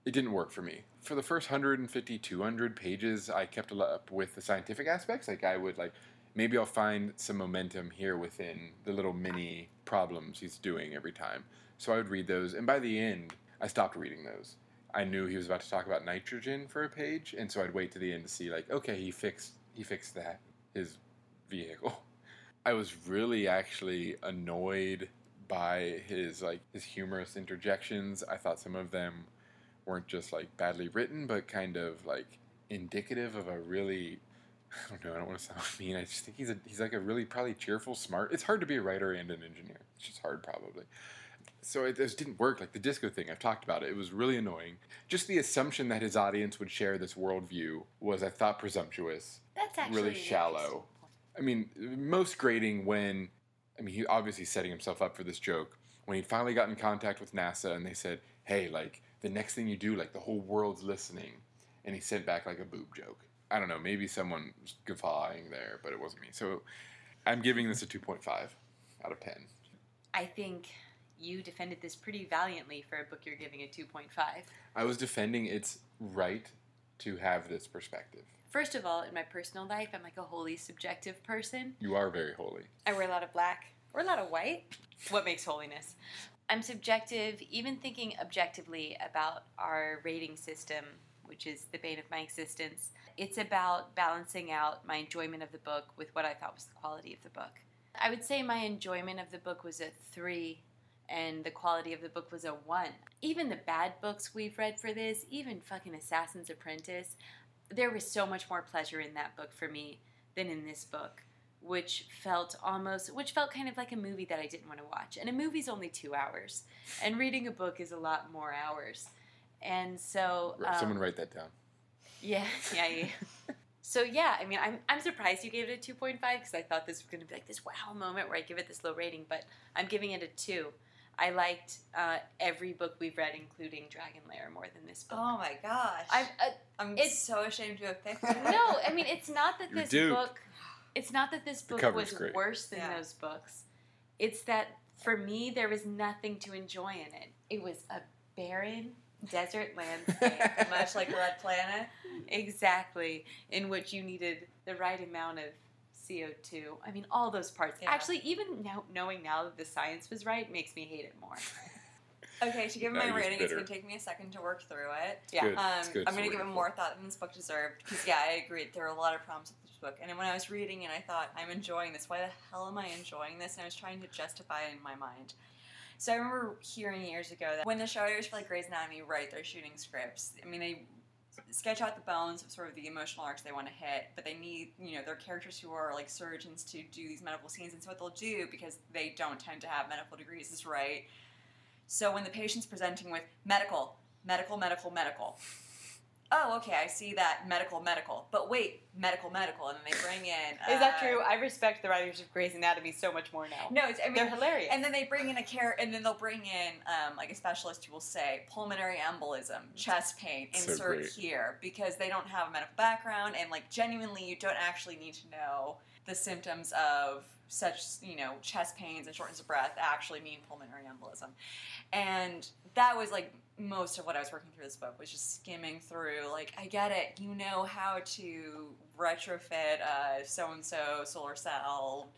It didn't work for me. For the first one fifty, two hundred pages, I kept up with the scientific aspects. Like, I would, like, maybe I'll find some momentum here within the little mini problems he's doing every time. So I would read those, and by the end, I stopped reading those. I knew he was about to talk about nitrogen for a page, and so I'd wait to the end to see, like, okay, he fixed he fixed that, his vehicle. I was really actually annoyed by his like his humorous interjections. I thought some of them weren't just like badly written, but kind of like indicative of a really, I don't know, I don't want to sound mean. I just think he's a, he's like a really probably cheerful, smart. It's hard to be a writer and an engineer. It's just hard probably. So it just didn't work. Like the disco thing, I've talked about it. It was really annoying. Just the assumption that his audience would share this worldview was, I thought, presumptuous. That's actually really shallow. I mean, most grating when. I mean, he obviously setting himself up for this joke. When he finally got in contact with NASA and they said, hey, like, the next thing you do, like, the whole world's listening. And he sent back, like, a boob joke. I don't know, maybe someone was guffawing there, but it wasn't me. So I'm giving this a two point five out of ten. I think you defended this pretty valiantly for a book you're giving a two point five. I was defending its right to have this perspective. First of all, in my personal life, I'm like a wholly subjective person. You are very holy. I wear a lot of black or a lot of white. What makes holiness? I'm subjective, even thinking objectively about our rating system, which is the bane of my existence. It's about balancing out my enjoyment of the book with what I thought was the quality of the book. I would say my enjoyment of the book was a three and the quality of the book was a one. Even the bad books we've read for this, even fucking Assassin's Apprentice, there was so much more pleasure in that book for me than in this book, which felt almost, which felt kind of like a movie that I didn't want to watch. And a movie's only two hours, and reading a book is a lot more hours. And so, um, someone write that down. Yeah, yeah, yeah. So yeah, I mean, I'm I'm surprised you gave it a two point five because I thought this was going to be like this wow moment where I give it this low rating, but I'm giving it a two. I liked uh, every book we've read, including Dragonlair, more than this book. Oh my gosh! I've, uh, I'm it's, so ashamed to have picked it. No, I mean it's not that this book. It's not that this book was great. worse than yeah. those books. It's that for me there was nothing to enjoy in it. It was a barren desert landscape, much like Red Planet. Exactly, in which you needed the right amount of C O two. I mean, all those parts. Yeah. Actually, even now, knowing now that the science was right makes me hate it more. Okay, to give no, my rating, bitter. It's going to take me a second to work through it. It's yeah, good. Um, good. I'm going to give it more thought than this book deserved because, yeah, I agree. There are a lot of problems with this book. And when I was reading it, I thought, I'm enjoying this. Why the hell am I enjoying this? And I was trying to justify it in my mind. So I remember hearing years ago that when the showrunners for like Grey's Anatomy write their shooting scripts, I mean, they sketch out the bones of sort of the emotional arcs they want to hit, but they need, you know, their characters who are like surgeons to do these medical scenes, and so what they'll do, because they don't tend to have medical degrees, is write. So when the patient's presenting with medical, medical, medical, medical, oh, okay, I see that, medical, medical, but wait, medical, medical, and then they bring in... Uh, is that true? I respect the writers of Grey's Anatomy so much more now. No, it's, I mean... They're hilarious. And then they bring in a care, and then they'll bring in, um, like, a specialist who will say, pulmonary embolism, chest pain, insert so here, because they don't have a medical background, and, like, genuinely, you don't actually need to know the symptoms of such, you know, chest pains and shortness of breath actually mean pulmonary embolism. And that was, like... most of what I was working through this book was just skimming through, like, I get it, you know how to retrofit a so-and-so solar cell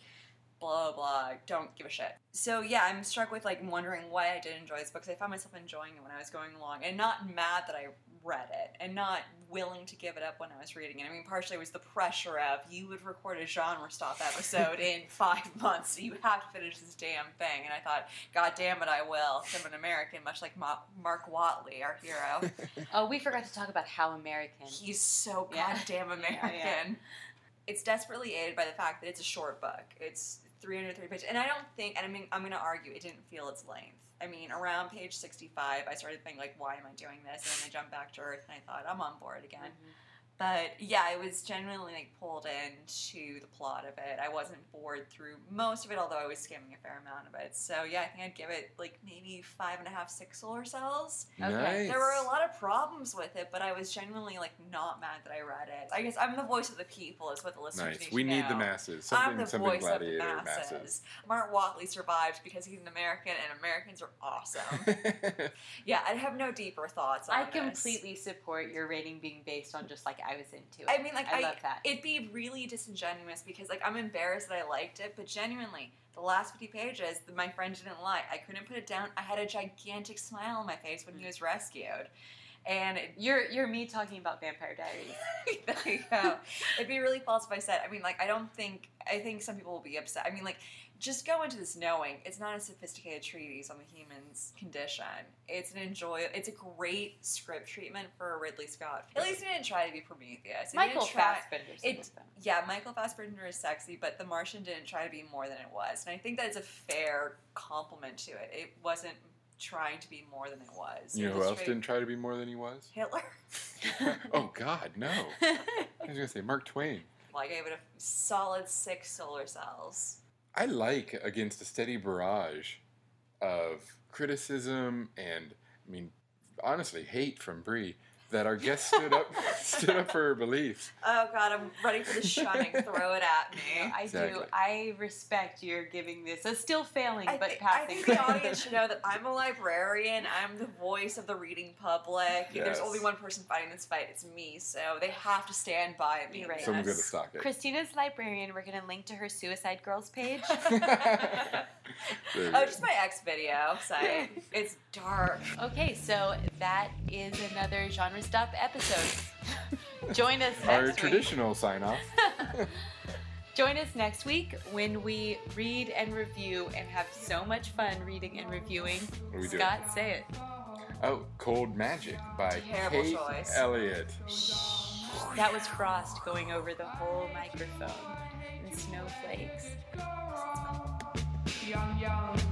blah, blah, don't give a shit. So yeah, I'm struck with like wondering why I did enjoy this book, because I found myself enjoying it when I was going along, and not mad that I read it, and not willing to give it up when I was reading it. I mean, partially it was the pressure of, you would record a Genre Stop episode in five months, so you have to finish this damn thing. And I thought, God damn it, I will. I'm an American, much like Ma- Mark Watney, our hero. Oh, we forgot to talk about how American. He's so yeah. goddamn American. Yeah, yeah. It's desperately aided by the fact that it's a short book. It's three hundred thirty pages. And I don't think, and I mean, I'm going to argue, it didn't feel its length. I mean, around page sixty-five, I started thinking, like, why am I doing this? And then I jumped back to Earth, and I thought, I'm on board again. Mm-hmm. But, yeah, I was genuinely, like, pulled into the plot of it. I wasn't bored through most of it, although I was skimming a fair amount of it. So, yeah, I think I'd give it, like, maybe five and a half, six solar cells. Okay. Nice. There were a lot of problems with it, but I was genuinely, like, not mad that I read it. I guess I'm the voice of the people is what the listeners nice. need to know. We need the masses. Something, I'm the something voice of the masses. masses. Mark Watney survived because he's an American, and Americans are awesome. Yeah, I have no deeper thoughts on I this. I completely support your rating being based on just, like, I was into it. I mean, like, I, I love that. It'd be really disingenuous because, like, I'm embarrassed that I liked it, but genuinely, the last fifty pages, my friend didn't lie. I couldn't put it down. I had a gigantic smile on my face when mm-hmm. he was rescued. And it, you're you're me talking about Vampire Diaries. There you go. It'd be really false if I said, I mean, like, I don't think, I think some people will be upset. I mean, like, just go into this knowing it's not a sophisticated treatise on the human's condition. It's an enjoy. It's a great script treatment for a Ridley Scott film. At least it didn't try to be Prometheus. It Michael Fassbender. Yeah, Michael Fassbender is sexy, but The Martian didn't try to be more than it was. And I think that is a fair compliment to it. It wasn't trying to be more than it was. You know who else didn't try to be more than he was? Hitler. Oh, God, no. I was going to say Mark Twain. Well, I gave it a solid six solar cells. I like, against a steady barrage of criticism and, I mean, honestly, hate from Bree, that our guest stood up stood up for her beliefs. Oh, God, I'm ready for the shunning. Throw it at me. I exactly. do. I respect your giving this a still failing I but th- passing. I think the audience should know that I'm a librarian. I'm the voice of the reading public. Yes. There's only one person fighting this fight. It's me. So they have to stand by me. Right. So we're going to stock it. Christina's librarian. We're going to link to her Suicide Girls page. Oh, just my ex video. Sorry. It's dark. Okay, so that is another Genre Stop episode. Join us next Our week. Traditional sign-off. Join us next week when we read and review and have so much fun reading and reviewing. What are we Scott, doing? Say it. Oh, Cold Magic by Terrible Kate choice. Elliott. Shh. That was frost going over the whole microphone and snowflakes. Young, young.